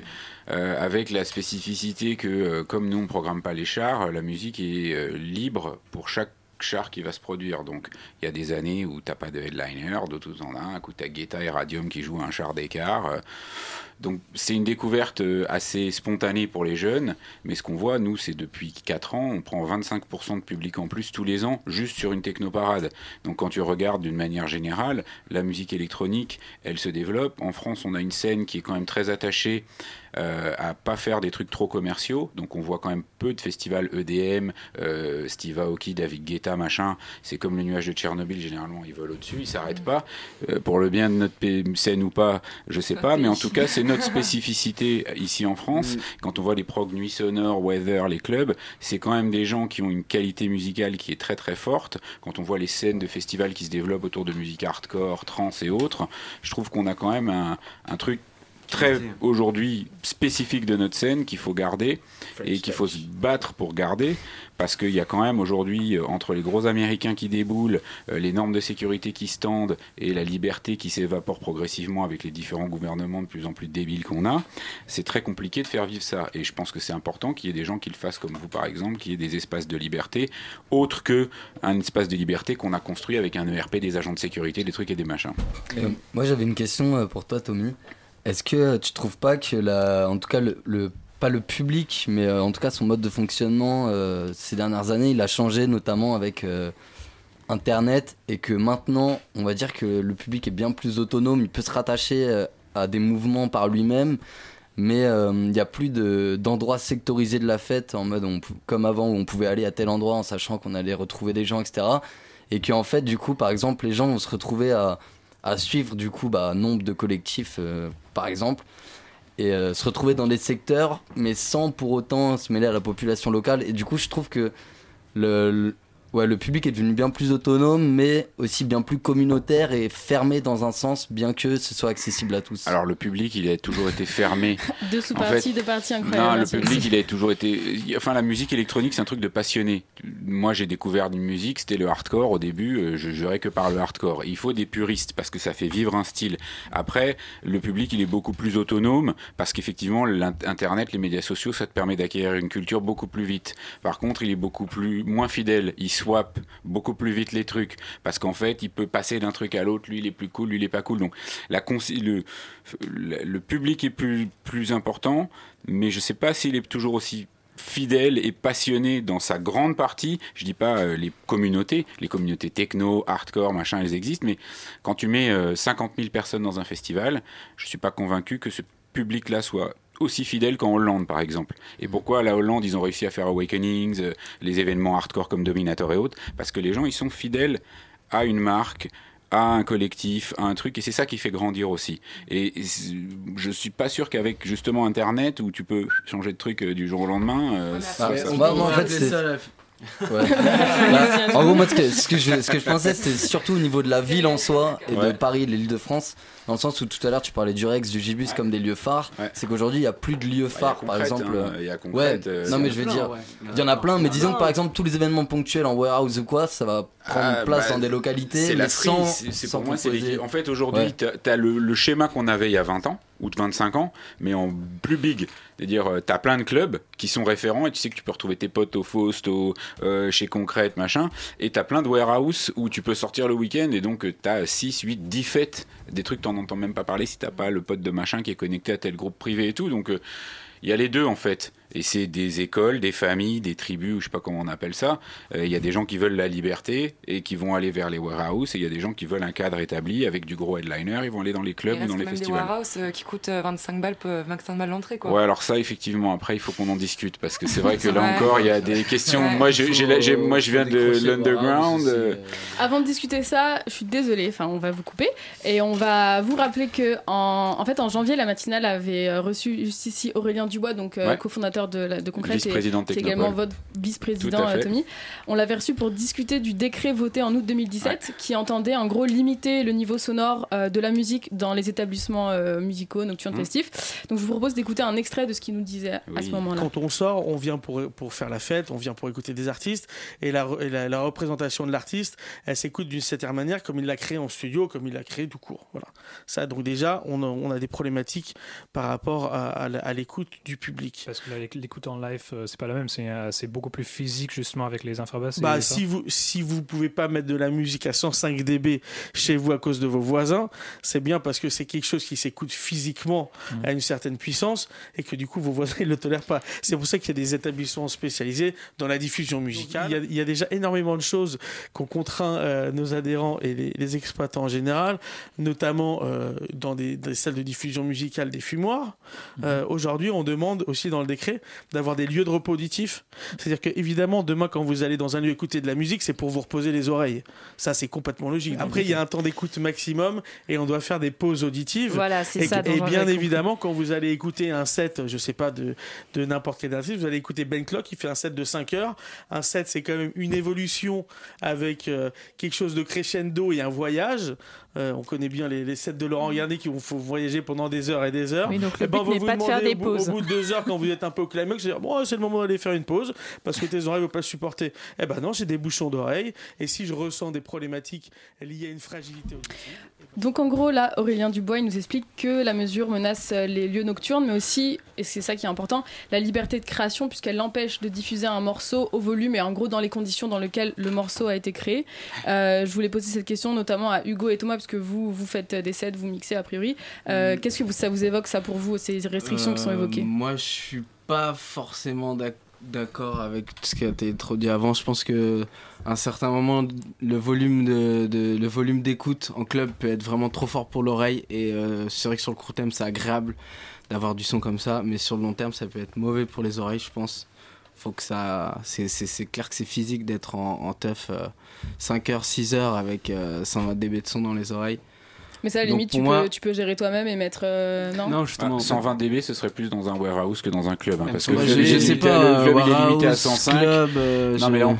Avec la spécificité que, comme nous, on ne programme pas les chars, la musique est libre pour chaque char qui va se produire. Donc, il y a des années où tu n'as pas de headliner, d'autres où tu en as un, où tu as Guetta et Radium qui jouent un char d'écart. Donc, c'est une découverte assez spontanée pour les jeunes. Mais ce qu'on voit, nous, c'est depuis 4 ans, on prend 25% de public en plus tous les ans, juste sur une technoparade. Donc, quand tu regardes d'une manière générale, la musique électronique, elle se développe. En France, on a une scène qui est quand même très attachée à pas faire des trucs trop commerciaux, donc on voit quand même peu de festivals EDM, Steve Aoki, David Guetta, machin. C'est comme le nuage de Tchernobyl, généralement ils volent au-dessus, ils s'arrêtent pas, pour le bien de notre scène ou pas, je sais pas, mais en tout cas c'est notre spécificité ici en France. Quand on voit les prog Nuit Sonore, Weather, les clubs, c'est quand même des gens qui ont une qualité musicale qui est très très forte. Quand on voit les scènes de festivals qui se développent autour de musique hardcore, trance et autres, je trouve qu'on a quand même un truc très aujourd'hui spécifique de notre scène qu'il faut garder et qu'il faut se battre pour garder, parce qu'il y a quand même aujourd'hui, entre les gros américains qui déboulent, les normes de sécurité qui se tendent et la liberté qui s'évapore progressivement avec les différents gouvernements de plus en plus débiles qu'on a, c'est très compliqué de faire vivre ça. Et je pense que c'est important qu'il y ait des gens qui le fassent comme vous par exemple, qu'il y ait des espaces de liberté autres qu'un espace de liberté qu'on a construit avec un ERP, des agents de sécurité, des trucs et des machins. Moi j'avais une question pour toi Tommy. Est-ce que tu trouves pas que en tout cas pas le public, mais en tout cas son mode de fonctionnement ces dernières années, il a changé notamment avec Internet, et que maintenant on va dire que le public est bien plus autonome, il peut se rattacher à des mouvements par lui-même, mais il n'y a plus d'endroits sectorisés de la fête en mode comme avant où on pouvait aller à tel endroit en sachant qu'on allait retrouver des gens, etc. Et que en fait du coup par exemple les gens vont se retrouver à à suivre du coup nombre de collectifs par exemple, et se retrouver dans des secteurs mais sans pour autant se mêler à la population locale. Et du coup je trouve que le public est devenu bien plus autonome, mais aussi bien plus communautaire et fermé dans un sens, bien que ce soit accessible à tous. Alors le public, il a toujours été fermé. Deux sous-parties, deux parties incroyables. Non, le public, il a toujours été... Enfin, la musique électronique, c'est un truc de passionné. Moi, j'ai découvert une musique, c'était le hardcore au début. Je jurais que par le hardcore. Il faut des puristes, parce que ça fait vivre un style. Après, le public, il est beaucoup plus autonome, parce qu'effectivement, Internet, les médias sociaux, ça te permet d'acquérir une culture beaucoup plus vite. Par contre, il est beaucoup moins fidèle. Il swap beaucoup plus vite les trucs parce qu'en fait il peut passer d'un truc à l'autre, lui il est plus cool, lui il est pas cool, donc le public est plus important, mais je sais pas s'il est toujours aussi fidèle et passionné dans sa grande partie. Je dis pas les communautés techno, hardcore, machin, elles existent, mais quand tu mets 50 000 personnes dans un festival, je suis pas convaincu que ce public là soit aussi fidèle qu'en Hollande par exemple. Et pourquoi la Hollande ils ont réussi à faire Awakenings, les événements hardcore comme Dominator et autres, parce que les gens ils sont fidèles à une marque, à un collectif, à un truc, et c'est ça qui fait grandir aussi. Et je suis pas sûr qu'avec justement Internet où tu peux changer de truc du jour au lendemain en gros moi ce que je pensais c'était surtout au niveau de la ville en soi et de Paris, l'Île-de-France, dans le sens où tout à l'heure tu parlais du Rex, du Gibus comme des lieux phares. C'est qu'aujourd'hui il n'y a plus de lieux phares, par exemple. Il y en a plein, mais disons que par exemple tous les événements ponctuels en warehouse ou quoi, ça va prendre place dans des localités. C'est la frise, c'est pour moi. En fait aujourd'hui t'as le schéma qu'on avait il y a 20 ans ou de 25 ans, mais en plus big. C'est-à-dire, t'as plein de clubs qui sont référents et tu sais que tu peux retrouver tes potes au Faust, chez Concrète, machin, et t'as plein de warehouse où tu peux sortir le week-end, et donc t'as 6, 8, 10 fêtes, des trucs t'en entends même pas parler si t'as pas le pote de machin qui est connecté à tel groupe privé et tout, donc il y a les deux en fait. Et c'est des écoles, des familles, des tribus, ou je sais pas comment on appelle ça. Il y a des gens qui veulent la liberté et qui vont aller vers les warehouse, et il y a des gens qui veulent un cadre établi avec du gros headliner, ils vont aller dans les clubs ou dans les festivals. Il y a même des warehouse qui coûtent 25 balles l'entrée quoi. Ouais, alors ça effectivement après il faut qu'on en discute parce que c'est vrai que là encore il y a des questions. Moi je viens de l'underground. Avant de discuter ça, je suis désolée, enfin on va vous couper et on va vous rappeler que en janvier la matinale avait reçu ici Aurélien Dubois, donc cofondateur de Concrète, qui est également votre vice-président Tommy. On l'avait reçu pour discuter du décret voté en août 2017 qui entendait en gros limiter le niveau sonore de la musique dans les établissements musicaux, nocturnes, festifs. Donc je vous propose d'écouter un extrait de ce qu'il nous disait à ce moment-là. Quand on sort, on vient pour faire la fête, on vient pour écouter des artistes, et la représentation de l'artiste, elle s'écoute d'une certaine manière comme il l'a créé en studio, comme il l'a créé tout court. Voilà. Ça, donc déjà, on a des problématiques par rapport à l'écoute du public. Parce que là, l'écoute en live, c'est pas la même, c'est beaucoup plus physique justement avec les infrabasses. Si vous pouvez pas mettre de la musique à 105 dB chez vous à cause de vos voisins, c'est bien parce que c'est quelque chose qui s'écoute physiquement à une certaine puissance et que du coup vos voisins ils le tolèrent pas. C'est pour ça qu'il y a des établissements spécialisés dans la diffusion musicale. Il y a déjà énormément de choses qu'on contraint nos adhérents et les exploitants en général, notamment dans des salles de diffusion musicale, des fumoirs. Aujourd'hui, on demande aussi dans le décret d'avoir des lieux de repos auditif, c'est-à-dire que évidemment demain quand vous allez dans un lieu écouter de la musique, c'est pour vous reposer les oreilles. Ça c'est complètement logique. Après il y a un temps d'écoute maximum et on doit faire des pauses auditives. Voilà, c'est ça. Et bien évidemment quand vous allez écouter un set, je sais pas de n'importe quel artiste, vous allez écouter Ben Clock qui fait un set de 5 heures. Un set c'est quand même une évolution avec quelque chose de crescendo et un voyage. On connaît bien les sets de Laurent Garnier qui faut voyager pendant des heures et des heures. Oui, donc le but n'est pas de faire des pauses. Au bout de 2 heures, quand vous êtes un peu au climax, vous allez dire bon, c'est le moment d'aller faire une pause parce que tes oreilles ne vont pas le supporter. Eh ben non, j'ai des bouchons d'oreilles et si je ressens des problématiques liées à une fragilité auditive. Donc en gros là, Aurélien Dubois il nous explique que la mesure menace les lieux nocturnes, mais aussi, et c'est ça qui est important, la liberté de création puisqu'elle l'empêche de diffuser un morceau au volume et en gros dans les conditions dans lesquelles le morceau a été créé. Je voulais poser cette question notamment à Hugo et Thomas parce que vous faites des sets, vous mixez a priori. Qu'est-ce que ça vous évoque ça pour vous, ces restrictions qui sont évoquées ? Moi je suis pas forcément d'accord avec tout ce qui a été trop dit avant. Je pense que à un certain moment le volume d'écoute en club peut être vraiment trop fort pour l'oreille et c'est vrai que sur le court terme c'est agréable d'avoir du son comme ça, mais sur le long terme ça peut être mauvais pour les oreilles. Je pense faut que ça c'est clair que c'est physique d'être en teuf 5 heures 6 heures avec 120 dB de son dans les oreilles. Mais ça, à la limite, tu peux gérer toi-même et mettre. Non, justement. 120 dB, ce serait plus dans un warehouse que dans un club. Hein, parce que je sais pas, le club il est limité à 105. Club, non, mais là, on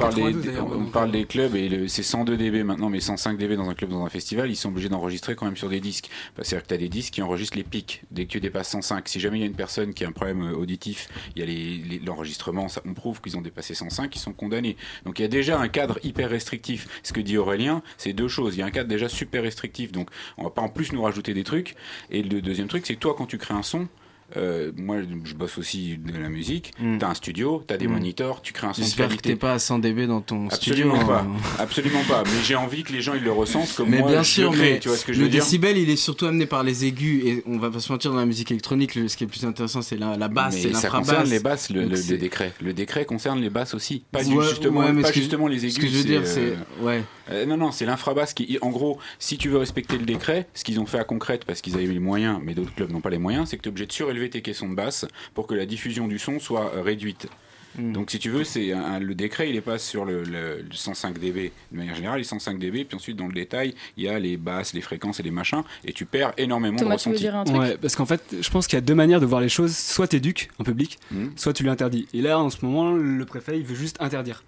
parle des clubs et c'est 102 dB maintenant, mais 105 dB dans un club, dans un festival, ils sont obligés d'enregistrer quand même sur des disques. C'est-à-dire que tu as des disques qui enregistrent les pics dès que tu dépasses 105. Si jamais il y a une personne qui a un problème auditif, il y a l'enregistrement, ça, on prouve qu'ils ont dépassé 105, ils sont condamnés. Donc il y a déjà un cadre hyper restrictif. Ce que dit Aurélien, c'est deux choses. Il y a un cadre déjà super restrictif, donc on va pas en plus nous rajouter des trucs. Et le deuxième truc, c'est que toi, quand tu crées un son, moi je bosse aussi de la musique, t'as un studio, t'as des monitors, tu crées un son. J'espère que t'es pas à 100 dB dans ton absolument studio. Absolument pas, mais j'ai envie que les gens ils le ressentent comme mais moi bien je sûr, crée, mais tu vois ce que je veux dire. Le décibel il est surtout amené par les aigus, et on va pas se mentir, dans la musique électronique, ce qui est le plus intéressant c'est la basse, mais c'est l'infrabasse. Ça concerne les basses, le décret. Le décret concerne les basses aussi, pas justement les aigus. Ce que je veux dire c'est... Ouais. Non, c'est l'infrabasse qui, en gros, si tu veux respecter le décret, ce qu'ils ont fait à Concrète parce qu'ils avaient les moyens, mais d'autres clubs n'ont pas les moyens, c'est que t'es obligé de surélever tes caissons de basse pour que la diffusion du son soit réduite. Donc si tu veux, c'est le décret il est pas sur le 105 dB de manière générale, il est 105 dB, puis ensuite dans le détail il y a les basses, les fréquences et les machins, et tu perds énormément Thomas, de ressenti. Tu veux dire un truc ? Ouais, parce qu'en fait je pense qu'il y a deux manières de voir les choses, soit t'éduques un public, soit tu lui interdis, et là en ce moment le préfet il veut juste interdire.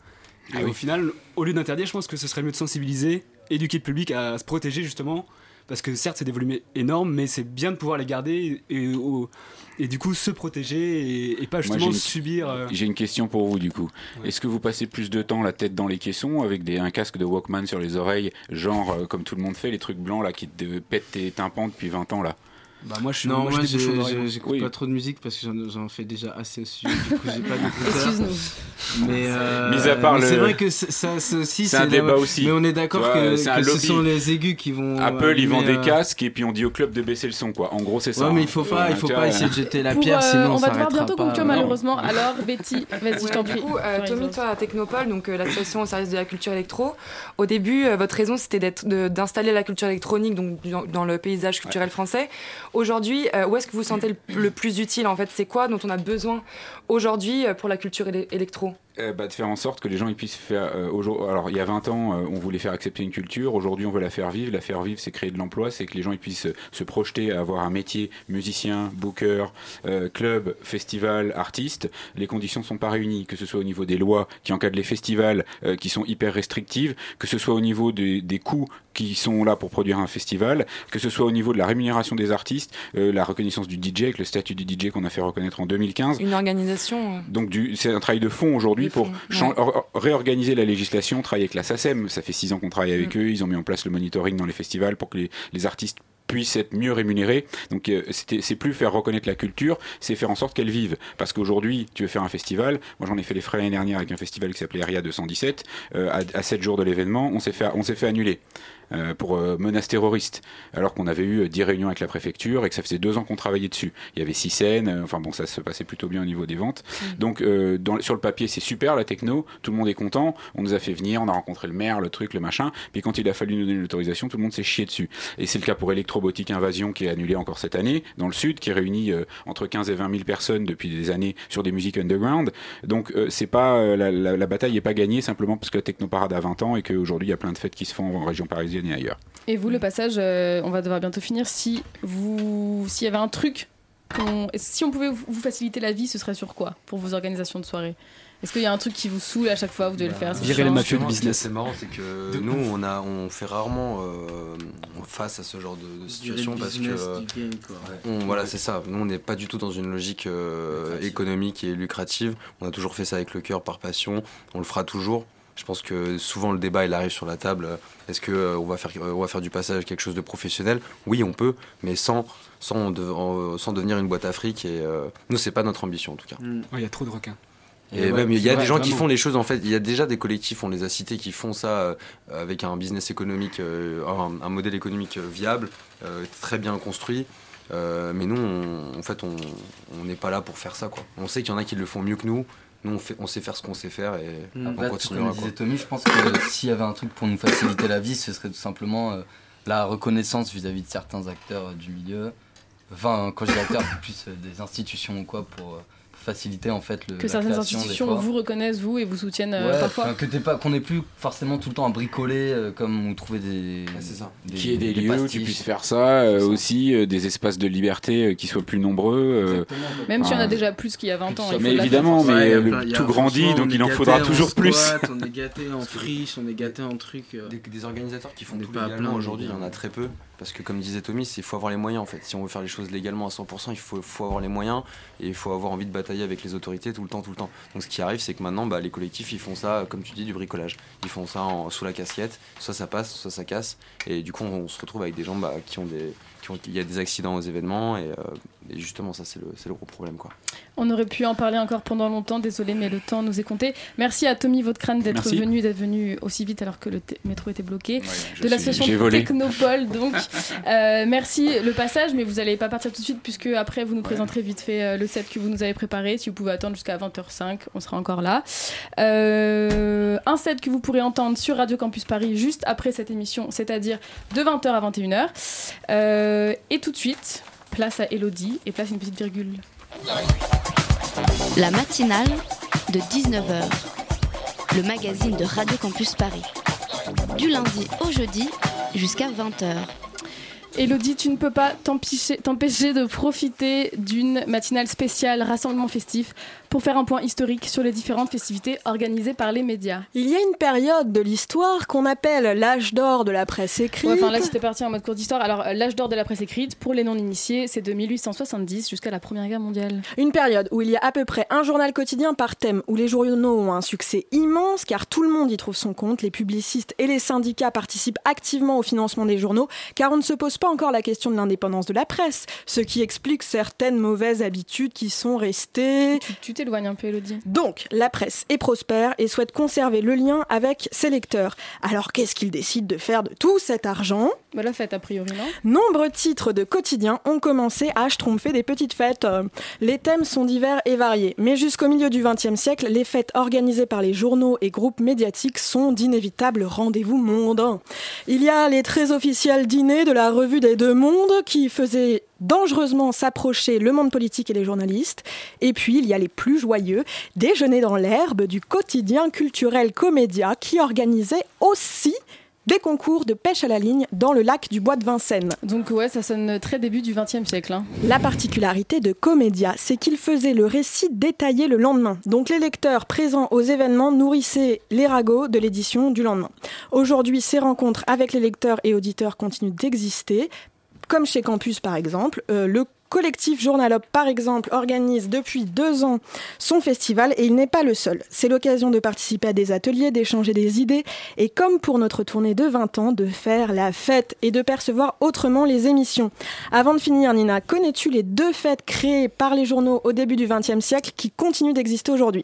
Et au final, au lieu d'interdire, je pense que ce serait mieux de sensibiliser, éduquer le public à se protéger justement, parce que certes c'est des volumes énormes, mais c'est bien de pouvoir les garder et du coup se protéger et pas justement subir... J'ai une question pour vous du coup. Ouais. Est-ce que vous passez plus de temps la tête dans les caissons avec un casque de Walkman sur les oreilles, genre comme tout le monde fait, les trucs blancs là qui te pètent tes tympans depuis 20 ans là? Bah moi j'écoute pas trop de musique parce que j'en fais déjà assez, du coup j'ai pas d'écouteurs. Mis à part c'est vrai que ça aussi c'est un débat aussi. Mais on est d'accord que ce sont les aigus qui vont Apple ils vendent des casques et puis on dit au club de baisser le son quoi. En gros c'est ça. Ouais, mais il faut pas essayer de jeter la pierre sinon on s'arrêtera pas. On va devoir bientôt conclure malheureusement. Alors Betty, vas-y je t'en prie. Du coup Tommy, toi à Technopol, donc l'association au service de la culture électro, au début votre raison c'était d'installer la culture électronique donc dans le paysage culturel français. Aujourd'hui, où est-ce que vous vous sentez le plus utile en fait ? C'est quoi dont on a besoin aujourd'hui pour la culture électro ? De faire en sorte que les gens ils puissent faire alors il y a 20 ans on voulait faire accepter une culture, aujourd'hui on veut la faire vivre, c'est créer de l'emploi, c'est que les gens ils puissent se projeter à avoir un métier, musicien, booker, club, festival, artiste. Les conditions sont pas réunies, que ce soit au niveau des lois qui encadrent les festivals qui sont hyper restrictives, que ce soit au niveau des coûts qui sont là pour produire un festival, que ce soit au niveau de la rémunération des artistes, la reconnaissance du DJ avec le statut du DJ qu'on a fait reconnaître en 2015. Une organisation. Donc c'est un travail de fond aujourd'hui pour réorganiser la législation, travailler avec la SACEM. Ça fait 6 ans qu'on travaille avec eux. Ils ont mis en place le monitoring dans les festivals pour que les artistes puissent être mieux rémunérés. Donc c'est plus faire reconnaître la culture, c'est faire en sorte qu'elle vive. Parce qu'aujourd'hui, tu veux faire un festival. Moi, j'en ai fait les frais l'année dernière avec un festival qui s'appelait Aria 217. À 7 jours de l'événement, on s'est fait annuler. Pour menace terroriste, alors qu'on avait eu 10 réunions avec la préfecture et que ça faisait 2 ans qu'on travaillait dessus. Il y avait 6 scènes, ça se passait plutôt bien au niveau des ventes. Donc sur le papier c'est super la techno, tout le monde est content, on nous a fait venir, on a rencontré le maire, le truc, le machin, puis quand il a fallu nous donner l'autorisation, tout le monde s'est chié dessus. Et c'est le cas pour Electrobotique Invasion qui est annulé encore cette année, dans le sud, qui réunit entre 15 et 20 000 personnes depuis des années sur des musiques underground. Donc c'est pas, la bataille n'est pas gagnée simplement parce que la Technoparade a 20 ans et qu'aujourd'hui il y a plein de fêtes qui se font en région parisienne et ailleurs. Et vous, le passage, on va devoir bientôt finir. S'il y avait un truc, si on pouvait vous faciliter la vie, ce serait sur quoi pour vos organisations de soirée ? Est-ce qu'il y a un truc qui vous saoule à chaque fois, vous devez le faire ? Virer les mafieux du business. C'est marrant, c'est que nous, on fait rarement face à ce genre de situation parce que voilà, c'est ça. Nous, on n'est pas du tout dans une logique économique et lucrative. On a toujours fait ça avec le cœur, par passion. On le fera toujours. Je pense que souvent le débat il arrive sur la table. Est-ce que on va faire du passage quelque chose de professionnel ? Oui, on peut, mais sans devenir une boîte à fric. Et nous, c'est pas notre ambition en tout cas. Il y a trop de requins. Et même il y a des gens vraiment qui font les choses en fait. Il y a déjà des collectifs, on les a cités, qui font ça avec un business économique, un modèle économique viable, très bien construit. Mais nous, on n'est pas là pour faire ça quoi. On sait qu'il y en a qui le font mieux que nous. Nous, on sait faire ce qu'on sait faire et on continuera. Comme disait Tommy, je pense que s'il y avait un truc pour nous faciliter la vie, ce serait tout simplement la reconnaissance vis-à-vis de certains acteurs du milieu. Quand je dis acteurs, c'est plus des institutions ou quoi, pour faciliter en fait le, que certaines institutions vous reconnaissent vous et vous soutiennent parfois. Que t'es pas, qu'on n'ait plus forcément tout le temps à bricoler comme on trouvait des. Ah, c'est ça. Qu'il y ait des lieux pastiches, où tu puisses faire ça, aussi des espaces de liberté qui soient plus nombreux. Même si on a déjà plus qu'il y a 20 ans. Mais évidemment, mais tout grandit, donc il en faudra toujours plus. On est gâté en friche, on est gâté en trucs. Des organisateurs qui font pas plein aujourd'hui, il y en a très peu. Parce que comme disait Tommy, il faut avoir les moyens en fait. Si on veut faire les choses légalement à 100%, il faut avoir les moyens et il faut avoir envie de batailler avec les autorités tout le temps. Donc ce qui arrive, c'est que maintenant, les collectifs, ils font ça, comme tu dis, du bricolage. Ils font ça sous la casquette, soit ça passe, soit ça casse. Et du coup, on se retrouve avec des gens qui ont des... Il y a des accidents aux événements et justement ça c'est le gros problème quoi. On aurait pu en parler encore pendant longtemps, désolé mais le temps nous est compté. Merci à Tommy Vaudecrane d'être venu aussi vite alors que le métro était bloqué, de l'association Technopol donc. Merci Le Passage, mais vous n'allez pas partir tout de suite puisque après vous nous présenterez vite fait le set que vous nous avez préparé. Si vous pouvez attendre jusqu'à 20h05, on sera encore là. Un set que vous pourrez entendre sur Radio Campus Paris juste après cette émission, c'est-à-dire de 20h à 21h. Et tout de suite, place à Elodie et place une petite virgule. La matinale de 19h, le magazine de Radio Campus Paris. Du lundi au jeudi jusqu'à 20h. Elodie, tu ne peux pas t'empêcher de profiter d'une matinale spéciale rassemblement festif pour faire un point historique sur les différentes festivités organisées par les médias. Il y a une période de l'histoire qu'on appelle l'âge d'or de la presse écrite. Ouais, là, c'était parti en mode cours d'histoire. Alors, l'âge d'or de la presse écrite, pour les non-initiés, c'est de 1870 jusqu'à la Première Guerre mondiale. Une période où il y a à peu près un journal quotidien par thème, où les journaux ont un succès immense, car tout le monde y trouve son compte. Les publicistes et les syndicats participent activement au financement des journaux, car on ne se pose pas encore la question de l'indépendance de la presse, ce qui explique certaines mauvaises habitudes qui sont restées... Tu t'éloignes un peu, Elodie. Donc, la presse est prospère et souhaite conserver le lien avec ses lecteurs. Alors, qu'est-ce qu'ils décident de faire de tout cet argent ? La fête, a priori, non ? Nombreux titres de quotidiens ont commencé à schtroumpfer des petites fêtes. Les thèmes sont divers et variés, mais jusqu'au milieu du XXe siècle, les fêtes organisées par les journaux et groupes médiatiques sont d'inévitables rendez-vous mondains. Il y a les très officiels dîners de la revue des deux mondes qui faisaient dangereusement s'approcher le monde politique et les journalistes. Et puis, il y a les plus joyeux déjeuners dans l'herbe du quotidien culturel Comédia qui organisait aussi des concours de pêche à la ligne dans le lac du Bois de Vincennes. Donc ouais, ça sonne très début du XXe siècle. La particularité de Comédia, c'est qu'il faisait le récit détaillé le lendemain. Donc les lecteurs présents aux événements nourrissaient les ragots de l'édition du lendemain. Aujourd'hui, ces rencontres avec les lecteurs et auditeurs continuent d'exister, comme chez Campus par exemple. Le collectif Journalop, par exemple, organise depuis 2 ans son festival et il n'est pas le seul. C'est l'occasion de participer à des ateliers, d'échanger des idées et, comme pour notre tournée de 20 ans, de faire la fête et de percevoir autrement les émissions. Avant de finir, Nina, connais-tu les 2 fêtes créées par les journaux au début du XXe siècle qui continuent d'exister aujourd'hui ?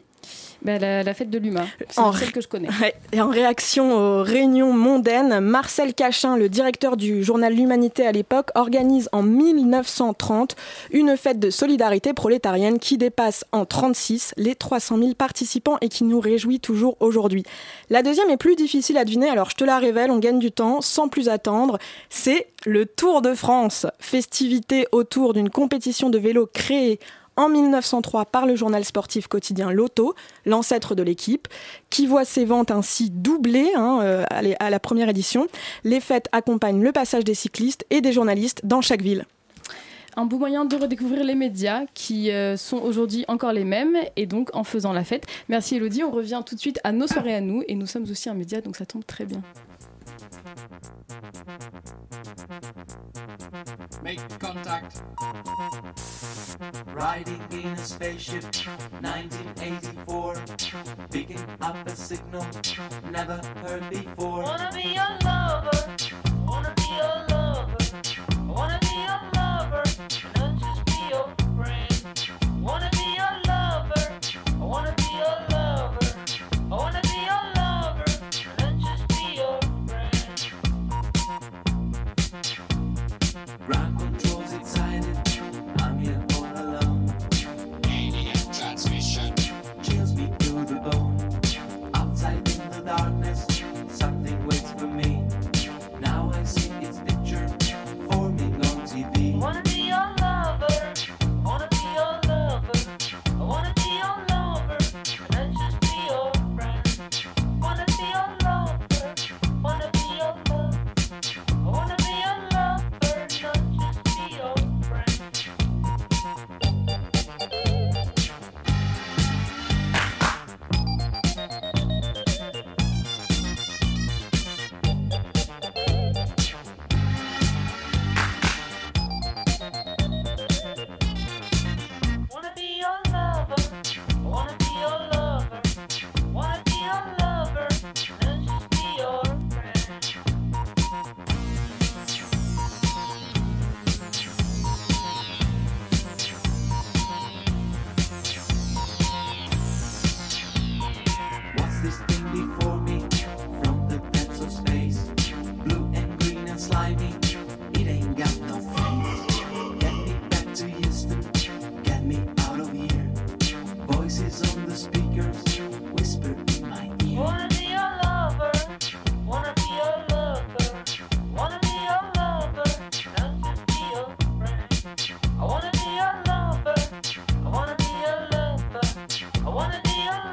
La fête de l'humain, c'est celle que je connais. Et en réaction aux réunions mondaines, Marcel Cachin, le directeur du journal L'Humanité à l'époque, organise en 1930 une fête de solidarité prolétarienne qui dépasse en 1936 les 300 000 participants et qui nous réjouit toujours aujourd'hui. La deuxième est plus difficile à deviner, alors je te la révèle, on gagne du temps sans plus attendre. C'est le Tour de France, festivité autour d'une compétition de vélo créée en 1903 par le journal sportif quotidien L'Auto, l'ancêtre de l'Équipe, qui voit ses ventes ainsi doublées à la première édition. Les fêtes accompagnent le passage des cyclistes et des journalistes dans chaque ville. Un beau moyen de redécouvrir les médias qui sont aujourd'hui encore les mêmes et donc en faisant la fête. Merci Elodie, on revient tout de suite à nos soirées à nous et nous sommes aussi un média donc ça tombe très bien. Make contact. Riding in a spaceship, 1984. Picking up a signal, never heard before. Wanna be your lover, wanna be your lover, wanna be your lover, not just be your friend. Wanna be your lover, wanna be your lover, wanna be your lover, not just be your friend. Ground controls excited, I'm here. Wanna be your lover, I wanna be your lover, I wanna be everything before me, from the depths of space, blue and green and slimy, it ain't got no face. Get me back to Houston, get me out of here, voices on the speakers, whisper in my ear. Wanna be your lover, wanna be your lover, wanna be your lover, not just be your friend. I wanna be your lover, I wanna be your lover, I wanna be your lover.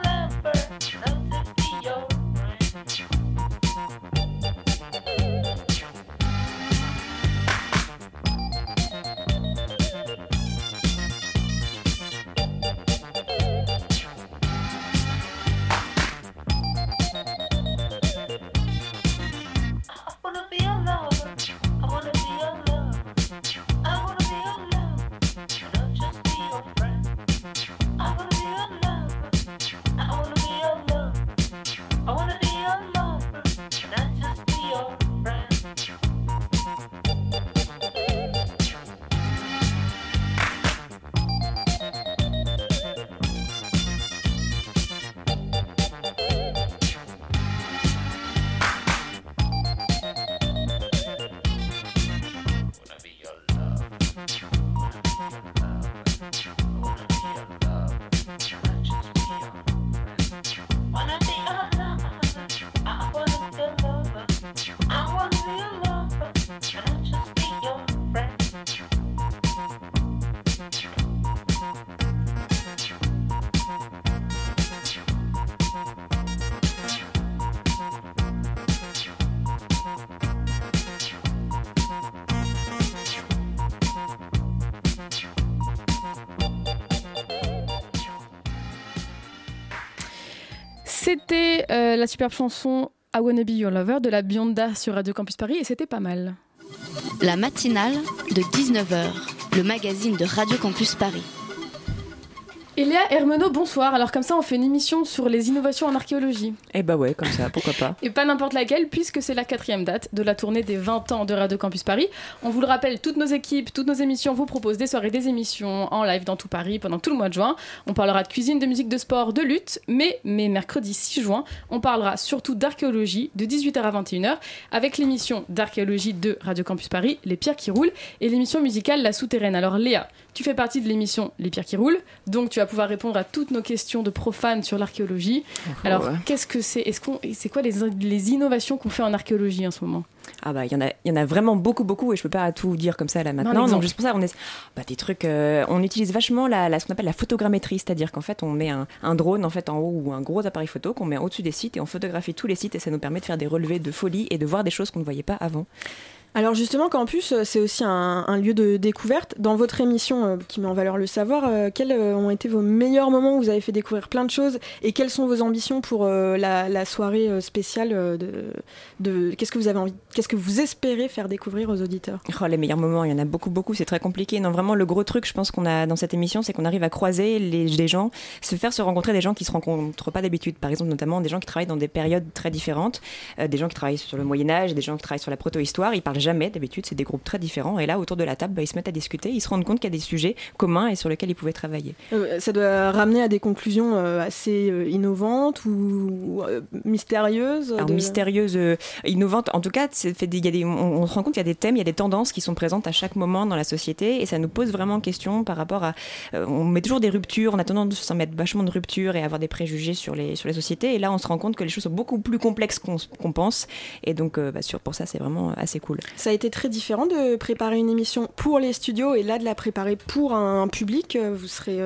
C'était la superbe chanson I Wanna Be Your Lover de la Bionda sur Radio Campus Paris et c'était pas mal. La matinale de 19h, le magazine de Radio Campus Paris. Et Léa Hermenault, bonsoir. Alors comme ça, on fait une émission sur les innovations en archéologie. Eh bah ouais, comme ça, pourquoi pas. Et pas n'importe laquelle, puisque c'est la 4e date de la tournée des 20 ans de Radio Campus Paris. On vous le rappelle, toutes nos équipes, toutes nos émissions vous proposent des soirées, des émissions en live dans tout Paris pendant tout le mois de juin. On parlera de cuisine, de musique, de sport, de lutte. Mais mercredi 6 juin, on parlera surtout d'archéologie de 18h à 21h avec l'émission d'archéologie de Radio Campus Paris, Les Pierres qui Roulent, et l'émission musicale La Souterraine. Alors Léa, tu fais partie de l'émission Les Pierres qui Roulent, donc tu vas pouvoir répondre à toutes nos questions de profanes sur l'archéologie. Alors, ouais. Qu'est-ce que c'est ? C'est quoi les innovations qu'on fait en archéologie en ce moment ? Ah bah, il y en a vraiment beaucoup et je peux pas tout dire comme ça là maintenant. Non, donc juste pour ça, des trucs. On utilise vachement ce qu'on appelle la photogrammétrie, c'est-à-dire qu'en fait on met un drone en fait en haut ou un gros appareil photo qu'on met au-dessus des sites et on photographie tous les sites et ça nous permet de faire des relevés de folie et de voir des choses qu'on ne voyait pas avant. Alors justement, campus, c'est aussi un lieu de découverte. Dans votre émission qui met en valeur le savoir, quels ont été vos meilleurs moments où vous avez fait découvrir plein de choses et quelles sont vos ambitions pour la soirée spéciale qu'est-ce que vous avez envie, qu'est-ce que vous espérez faire découvrir aux auditeurs ? Oh, les meilleurs moments, il y en a beaucoup, c'est très compliqué. Non, vraiment, le gros truc, je pense qu'on a dans cette émission, c'est qu'on arrive à croiser les gens, se faire se rencontrer des gens qui se rencontrent pas d'habitude. Par exemple, notamment des gens qui travaillent dans des périodes très différentes, des gens qui travaillent sur le Moyen-Âge, des gens qui travaillent sur la proto-histoire. Ils parlent jamais, d'habitude, c'est des groupes très différents. Et là, autour de la table, ils se mettent à discuter. Ils se rendent compte qu'il y a des sujets communs et sur lesquels ils pouvaient travailler. Ça doit ramener à des conclusions assez innovantes ou mystérieuses. Alors, mystérieuses, innovantes. En tout cas, on se rend compte qu'il y a des thèmes, il y a des tendances qui sont présentes à chaque moment dans la société. Et ça nous pose vraiment question par rapport à... on met toujours des ruptures. On a tendance à s'en mettre vachement de ruptures et avoir des préjugés sur les sociétés. Et là, on se rend compte que les choses sont beaucoup plus complexes qu'on pense. Et donc, pour ça, c'est vraiment assez cool. Ça a été très différent de préparer une émission pour les studios et là de la préparer pour un public. Vous serez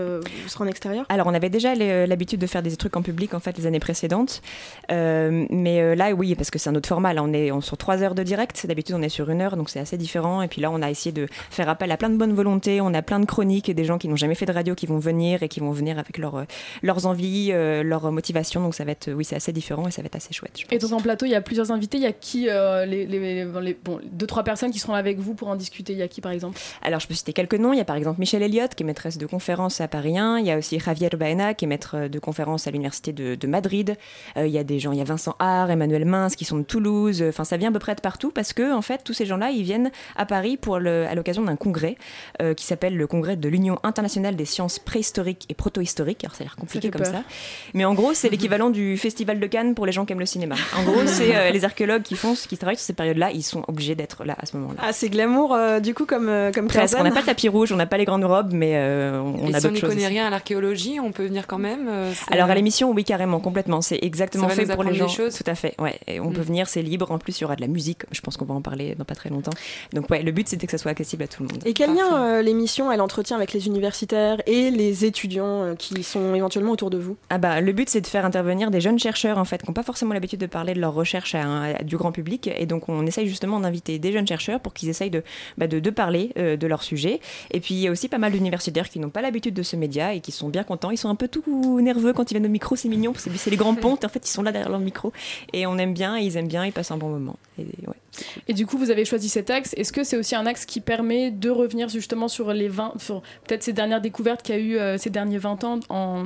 en extérieur. Alors on avait déjà l'habitude de faire des trucs en public en fait les années précédentes, mais là oui parce que c'est un autre format. Là on est sur 3 heures de direct. D'habitude on est sur 1 heure donc c'est assez différent. Et puis là on a essayé de faire appel à plein de bonnes volontés. On a plein de chroniques et des gens qui n'ont jamais fait de radio qui vont venir et qui vont venir avec leurs envies, leurs motivations. Donc ça va être c'est assez différent et ça va être assez chouette. Je pense. Et donc en plateau il y a plusieurs invités. Il y a qui les 2-3 personnes qui seront avec vous pour en discuter. Il y a qui, par exemple? Alors, je peux citer quelques noms. Il y a par exemple Michel Elliott, qui est maîtresse de conférences à Paris 1. Il y a aussi Javier Baena, qui est maître de conférences à l'université de Madrid. Il y a des gens, il y a Vincent Hart, Emmanuel Mince, qui sont de Toulouse. Enfin, ça vient à peu près de partout parce que, en fait, tous ces gens-là, ils viennent à Paris pour à l'occasion d'un congrès qui s'appelle le congrès de l'Union internationale des sciences préhistoriques et protohistoriques. Alors, ça a l'air compliqué comme ça. Mais en gros, c'est l'équivalent du Festival de Cannes pour les gens qui aiment le cinéma. En gros, c'est les archéologues qui travaillent sur ces périodes-là, ils sont obligés d'être là à ce moment-là. Ah, c'est glamour du coup comme présent. On n'a pas le tapis rouge, on n'a pas les grandes robes, mais on a d'autres choses. Et si on n'y connaît rien à l'archéologie, on peut venir quand même. Alors à l'émission, oui, carrément, complètement. C'est exactement fait pour les gens. Tout à fait. Ouais, et on peut venir, c'est libre. En plus, il y aura de la musique. Je pense qu'on va en parler dans pas très longtemps. Donc ouais, le but c'était que ça soit accessible à tout le monde. Et quel lien l'émission elle entretient avec les universitaires et les étudiants qui sont éventuellement autour de vous? Ah bah le but c'est de faire intervenir des jeunes chercheurs en fait, qui n'ont pas forcément l'habitude de parler de leurs recherches à du grand public, et donc on essaye justement d'inviter des jeunes chercheurs pour qu'ils essayent de parler de leur sujet. Et puis il y a aussi pas mal d'universitaires qui n'ont pas l'habitude de ce média et qui sont bien contents. Ils sont un peu tout nerveux quand ils viennent au micro, c'est mignon, c'est les grands pontes en fait, ils sont là derrière leur micro et on aime bien, ils aiment bien, ils passent un bon moment. Et, ouais. Et du coup vous avez choisi cet axe, est-ce que c'est aussi un axe qui permet de revenir justement sur les 20, sur peut-être ces dernières découvertes qu'il y a eu ces derniers 20 ans dans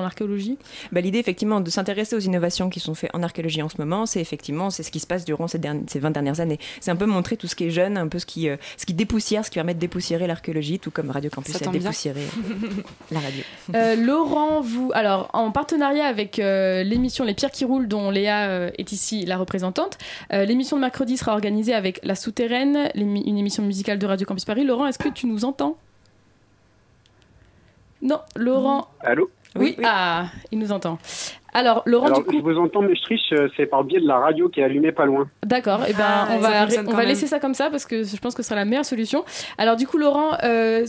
l'archéologie? Bah, l'idée effectivement de s'intéresser aux innovations qui sont faites en archéologie en ce moment, c'est effectivement c'est ce qui se passe durant ces 20 dernières années. C'est un peu montrer tout ce qui est jeune, un peu ce qui dépoussière, ce qui permet de dépoussiérer l'archéologie, tout comme Radio Campus a dépoussiéré la radio. Laurent, alors en partenariat avec l'émission Les Pierres qui Roulent, dont Léa est ici la représentante, l'émission de mercredi sera organisée avec La Souterraine, une émission musicale de Radio Campus Paris. Laurent, est-ce que tu nous entends? Non, Laurent. Allô? Oui, oui. Ah, il nous entend. Alors, Laurent, du coup... Je vous entends, mais je triche, c'est par biais de la radio qui est allumée pas loin. D'accord, et on va laisser ça comme ça, parce que je pense que ce sera la meilleure solution. Alors, du coup, Laurent,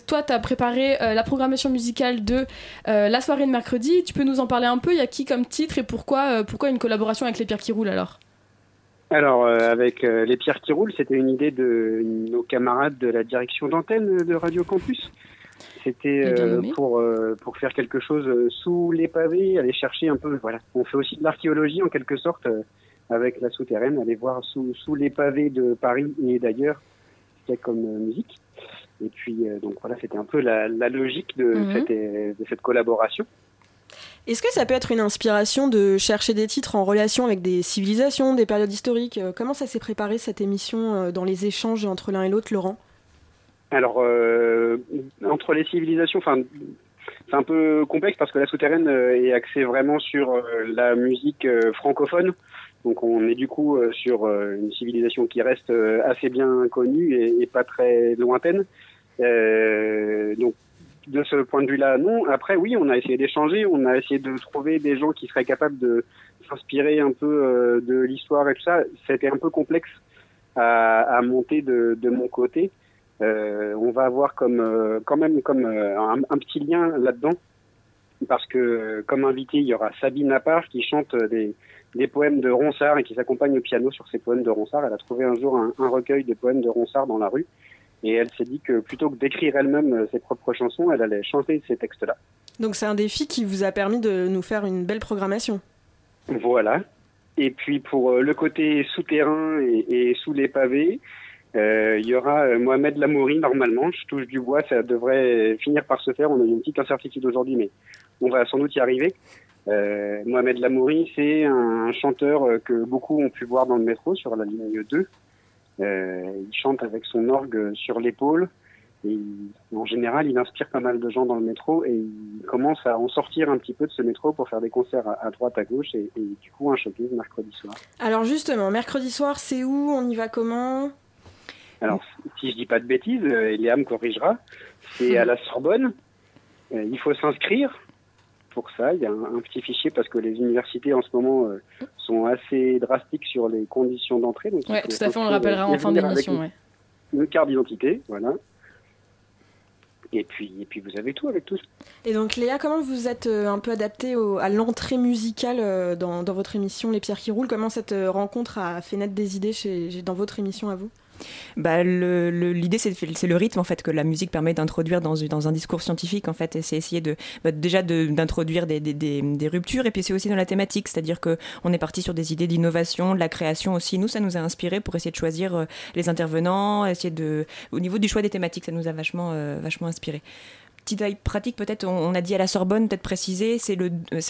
toi, tu as préparé la programmation musicale de la soirée de mercredi. Tu peux nous en parler un peu? Il y a qui comme titre et pourquoi une collaboration avec Les Pierres qui Roulent, alors? Alors, avec Les Pierres qui Roulent, c'était une idée de nos camarades de la direction d'antenne de Radio Campus. C'était pour faire quelque chose sous les pavés, aller chercher un peu. Voilà, on fait aussi de l'archéologie en quelque sorte avec La Souterraine, aller voir sous les pavés de Paris et d'ailleurs, c'était comme musique. Et puis donc voilà, c'était un peu la logique de cette collaboration. Est-ce que ça peut être une inspiration de chercher des titres en relation avec des civilisations, des périodes historiques? Comment ça s'est préparé cette émission dans les échanges entre l'un et l'autre, Laurent? Alors, entre les civilisations, c'est un peu complexe parce que La Souterraine est axée vraiment sur la musique francophone. Donc, on est du coup sur une civilisation qui reste assez bien connue et pas très lointaine. Donc, de ce point de vue-là, non. Après, oui, on a essayé d'échanger, on a essayé de trouver des gens qui seraient capables de s'inspirer un peu de l'histoire et tout ça. C'était un peu complexe à monter de mon côté. On va avoir un petit lien là-dedans parce que comme invité il y aura Sabine Appart qui chante des poèmes de Ronsard et qui s'accompagne au piano sur ces poèmes de Ronsard. Elle a trouvé un jour un recueil de poèmes de Ronsard dans la rue et elle s'est dit que plutôt que d'écrire elle-même ses propres chansons, elle allait chanter ces textes-là. Donc c'est un défi qui vous a permis de nous faire une belle programmation. Voilà. Et puis pour le côté souterrain et sous les pavés, il y aura Mohamed Lamouri normalement, je touche du bois, ça devrait finir par se faire, on a une petite incertitude aujourd'hui mais on va sans doute y arriver. Mohamed Lamouri c'est un chanteur que beaucoup ont pu voir dans le métro sur la ligne 2, il chante avec son orgue sur l'épaule et en général il inspire pas mal de gens dans le métro et il commence à en sortir un petit peu de ce métro pour faire des concerts à droite, à gauche et du coup un showcase mercredi soir. Alors justement, mercredi soir c'est où? On y va comment? Alors, si je dis pas de bêtises, Eléa me corrigera, c'est à la Sorbonne. Il faut s'inscrire pour ça. Il y a un petit fichier parce que les universités en ce moment sont assez drastiques sur les conditions d'entrée. Oui, tout à fait, on le rappellera en fin d'émission. Ouais. Une carte d'identité, voilà. Et puis vous avez tout avec tous. Et donc Léa, comment vous êtes un peu adaptée à l'entrée musicale dans votre émission Les Pierres qui Roulent? Comment cette rencontre a fait naître des idées dans votre émission à vous? bah, l'idée, c'est le rythme en fait, que la musique permet d'introduire dans un discours scientifique. En fait, et c'est essayer d'introduire des ruptures. Et puis, c'est aussi dans la thématique. C'est-à-dire qu'on est parti sur des idées d'innovation, de la création aussi. Nous, ça nous a inspirés pour essayer de choisir les intervenants. Au niveau du choix des thématiques, ça nous a vachement inspirés. Petite taille pratique, peut-être, on a dit à la Sorbonne, peut-être préciser,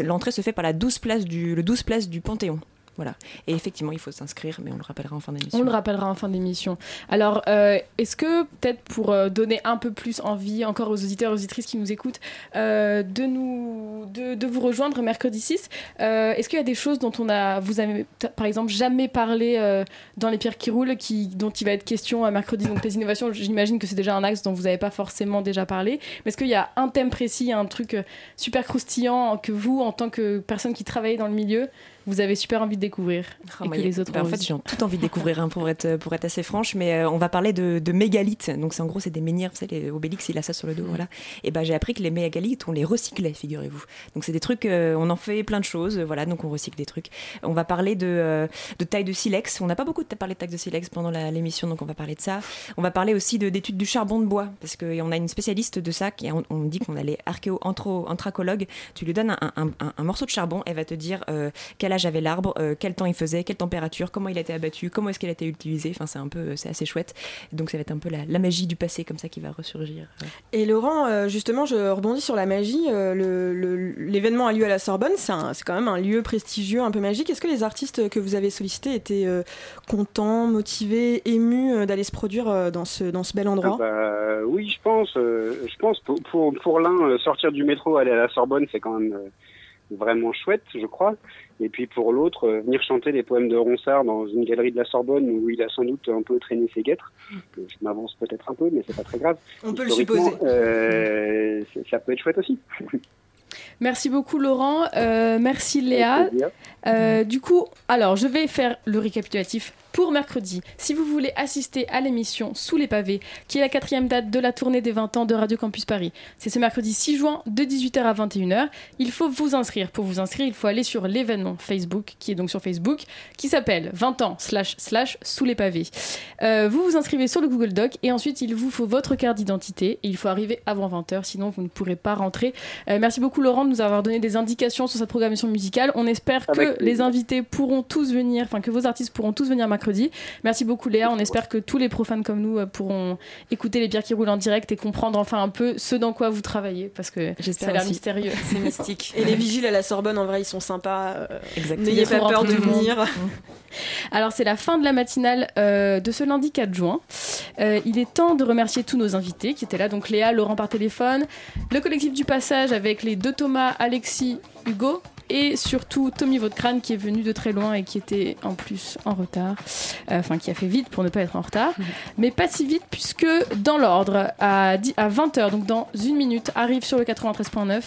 l'entrée se fait par la 12e place du Panthéon. Voilà. Et effectivement, il faut s'inscrire, mais on le rappellera en fin d'émission. Alors, est-ce que, peut-être pour donner un peu plus envie encore aux auditeurs et aux auditrices qui nous écoutent, de vous rejoindre mercredi 6, est-ce qu'il y a des choses dont vous avez, par exemple, jamais parlé dans Les Pierres qui Roulent, dont il va être question mercredi? Donc les innovations, j'imagine que c'est déjà un axe dont vous n'avez pas forcément déjà parlé. Mais est-ce qu'il y a un thème précis, un truc super croustillant que vous, en tant que personne qui travaille dans le milieu, vous avez super envie de découvrir? J'ai tout envie de découvrir, hein, pour être assez franche, mais on va parler de mégalithes. Donc c'est, en gros, c'est des menhirs, vous savez, Obélix il a ça sur le dos, voilà. Et ben j'ai appris que les mégalithes, on les recyclait, figurez-vous. Donc c'est des trucs, on en fait plein de choses, voilà, donc on recycle des trucs. On va parler de taille de silex. On n'a pas beaucoup parlé de taille de silex pendant l'émission, donc on va parler de ça. On va parler aussi d'études du charbon de bois, parce qu'on a une spécialiste de ça, qui on dit qu'on a les archéo-anthracologues. Tu lui donnes un morceau de charbon, elle va te dire quel âge avait l'arbre, quel temps il faisait, quelle température, comment il a été abattu, comment est-ce qu'il a été utilisé. Enfin, c'est assez chouette. Donc ça va être un peu la magie du passé comme ça qui va ressurgir. Ouais. Et Laurent, justement, je rebondis sur la magie. L'événement a lieu à la Sorbonne, c'est quand même un lieu prestigieux, un peu magique. Est-ce que les artistes que vous avez sollicités étaient contents, motivés, émus d'aller se produire dans ce bel endroit? Oui, je pense pour l'un, sortir du métro, aller à la Sorbonne, c'est quand même vraiment chouette, je crois. Et puis pour l'autre, venir chanter les poèmes de Ronsard dans une galerie de la Sorbonne où il a sans doute un peu traîné ses guêtres. Je m'avance peut-être un peu, mais c'est pas très grave. On peut le supposer. Ça peut être chouette aussi. Merci beaucoup Laurent, merci Léa. Du coup, alors je vais faire le récapitulatif pour mercredi. Si vous voulez assister à l'émission Sous les pavés, qui est la 4e date de la tournée des 20 ans de Radio Campus Paris, c'est ce mercredi 6 juin de 18h à 21h. Il faut vous inscrire. Pour vous inscrire, il faut aller sur l'événement Facebook, qui est donc sur Facebook, qui s'appelle 20 ans//sous les pavés. Vous vous inscrivez sur le Google Doc et ensuite il vous faut votre carte d'identité et il faut arriver avant 20h, sinon vous ne pourrez pas rentrer. Merci beaucoup Laurent de nous avoir donné des indications sur cette programmation musicale. On espère que les invités pourront tous venir, enfin que vos artistes pourront tous venir mercredi. Merci beaucoup Léa, on espère que tous les profanes comme nous pourront écouter Les Pierres qui Roulent en direct et comprendre enfin un peu ce dans quoi vous travaillez, parce que ça a l'air mystérieux. C'est mystique. Et les vigiles à la Sorbonne, en vrai, ils sont sympas. N'ayez pas peur de venir. Alors c'est la fin de la matinale de ce lundi 4 juin. Il est temps de remercier tous nos invités qui étaient là, donc Léa, Laurent par téléphone, le collectif du Passage avec les deux Thomas, Alexis, Ugo et surtout Tommy Vaudecrane qui est venu de très loin et qui était en plus en retard, enfin qui a fait vite pour ne pas être en retard, mais pas si vite puisque dans l'ordre à 20h, donc dans une minute, arrive sur le 93.9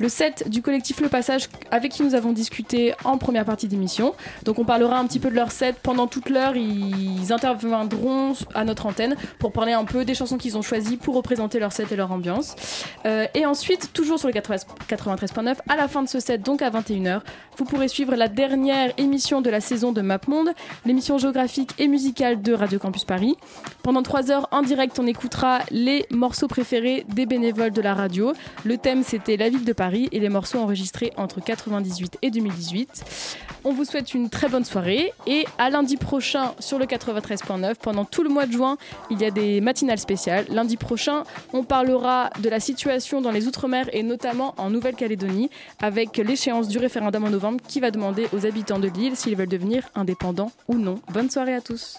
le set du collectif Le Passage avec qui nous avons discuté en première partie d'émission. Donc on parlera un petit peu de leur set pendant toute l'heure, ils interviendront à notre antenne pour parler un peu des chansons qu'ils ont choisies pour représenter leur set et leur ambiance, et ensuite toujours sur le 93.9 à la fin de ce set, donc à 21h, vous pourrez suivre la dernière émission de la saison de MapMonde, l'émission géographique et musicale de Radio Campus Paris. Pendant 3 heures en direct, on écoutera les morceaux préférés des bénévoles de la radio. Le thème, c'était la ville de Paris et les morceaux enregistrés entre 98 et 2018. On vous souhaite une très bonne soirée et à lundi prochain sur le 93.9. Pendant tout le mois de juin, il y a des matinales spéciales. Lundi prochain, on parlera de la situation dans les Outre-mer et notamment en Nouvelle-Calédonie avec l'échéance du référendum en novembre qui va demander aux habitants de l'île s'ils veulent devenir indépendants ou non. Bonne soirée à tous.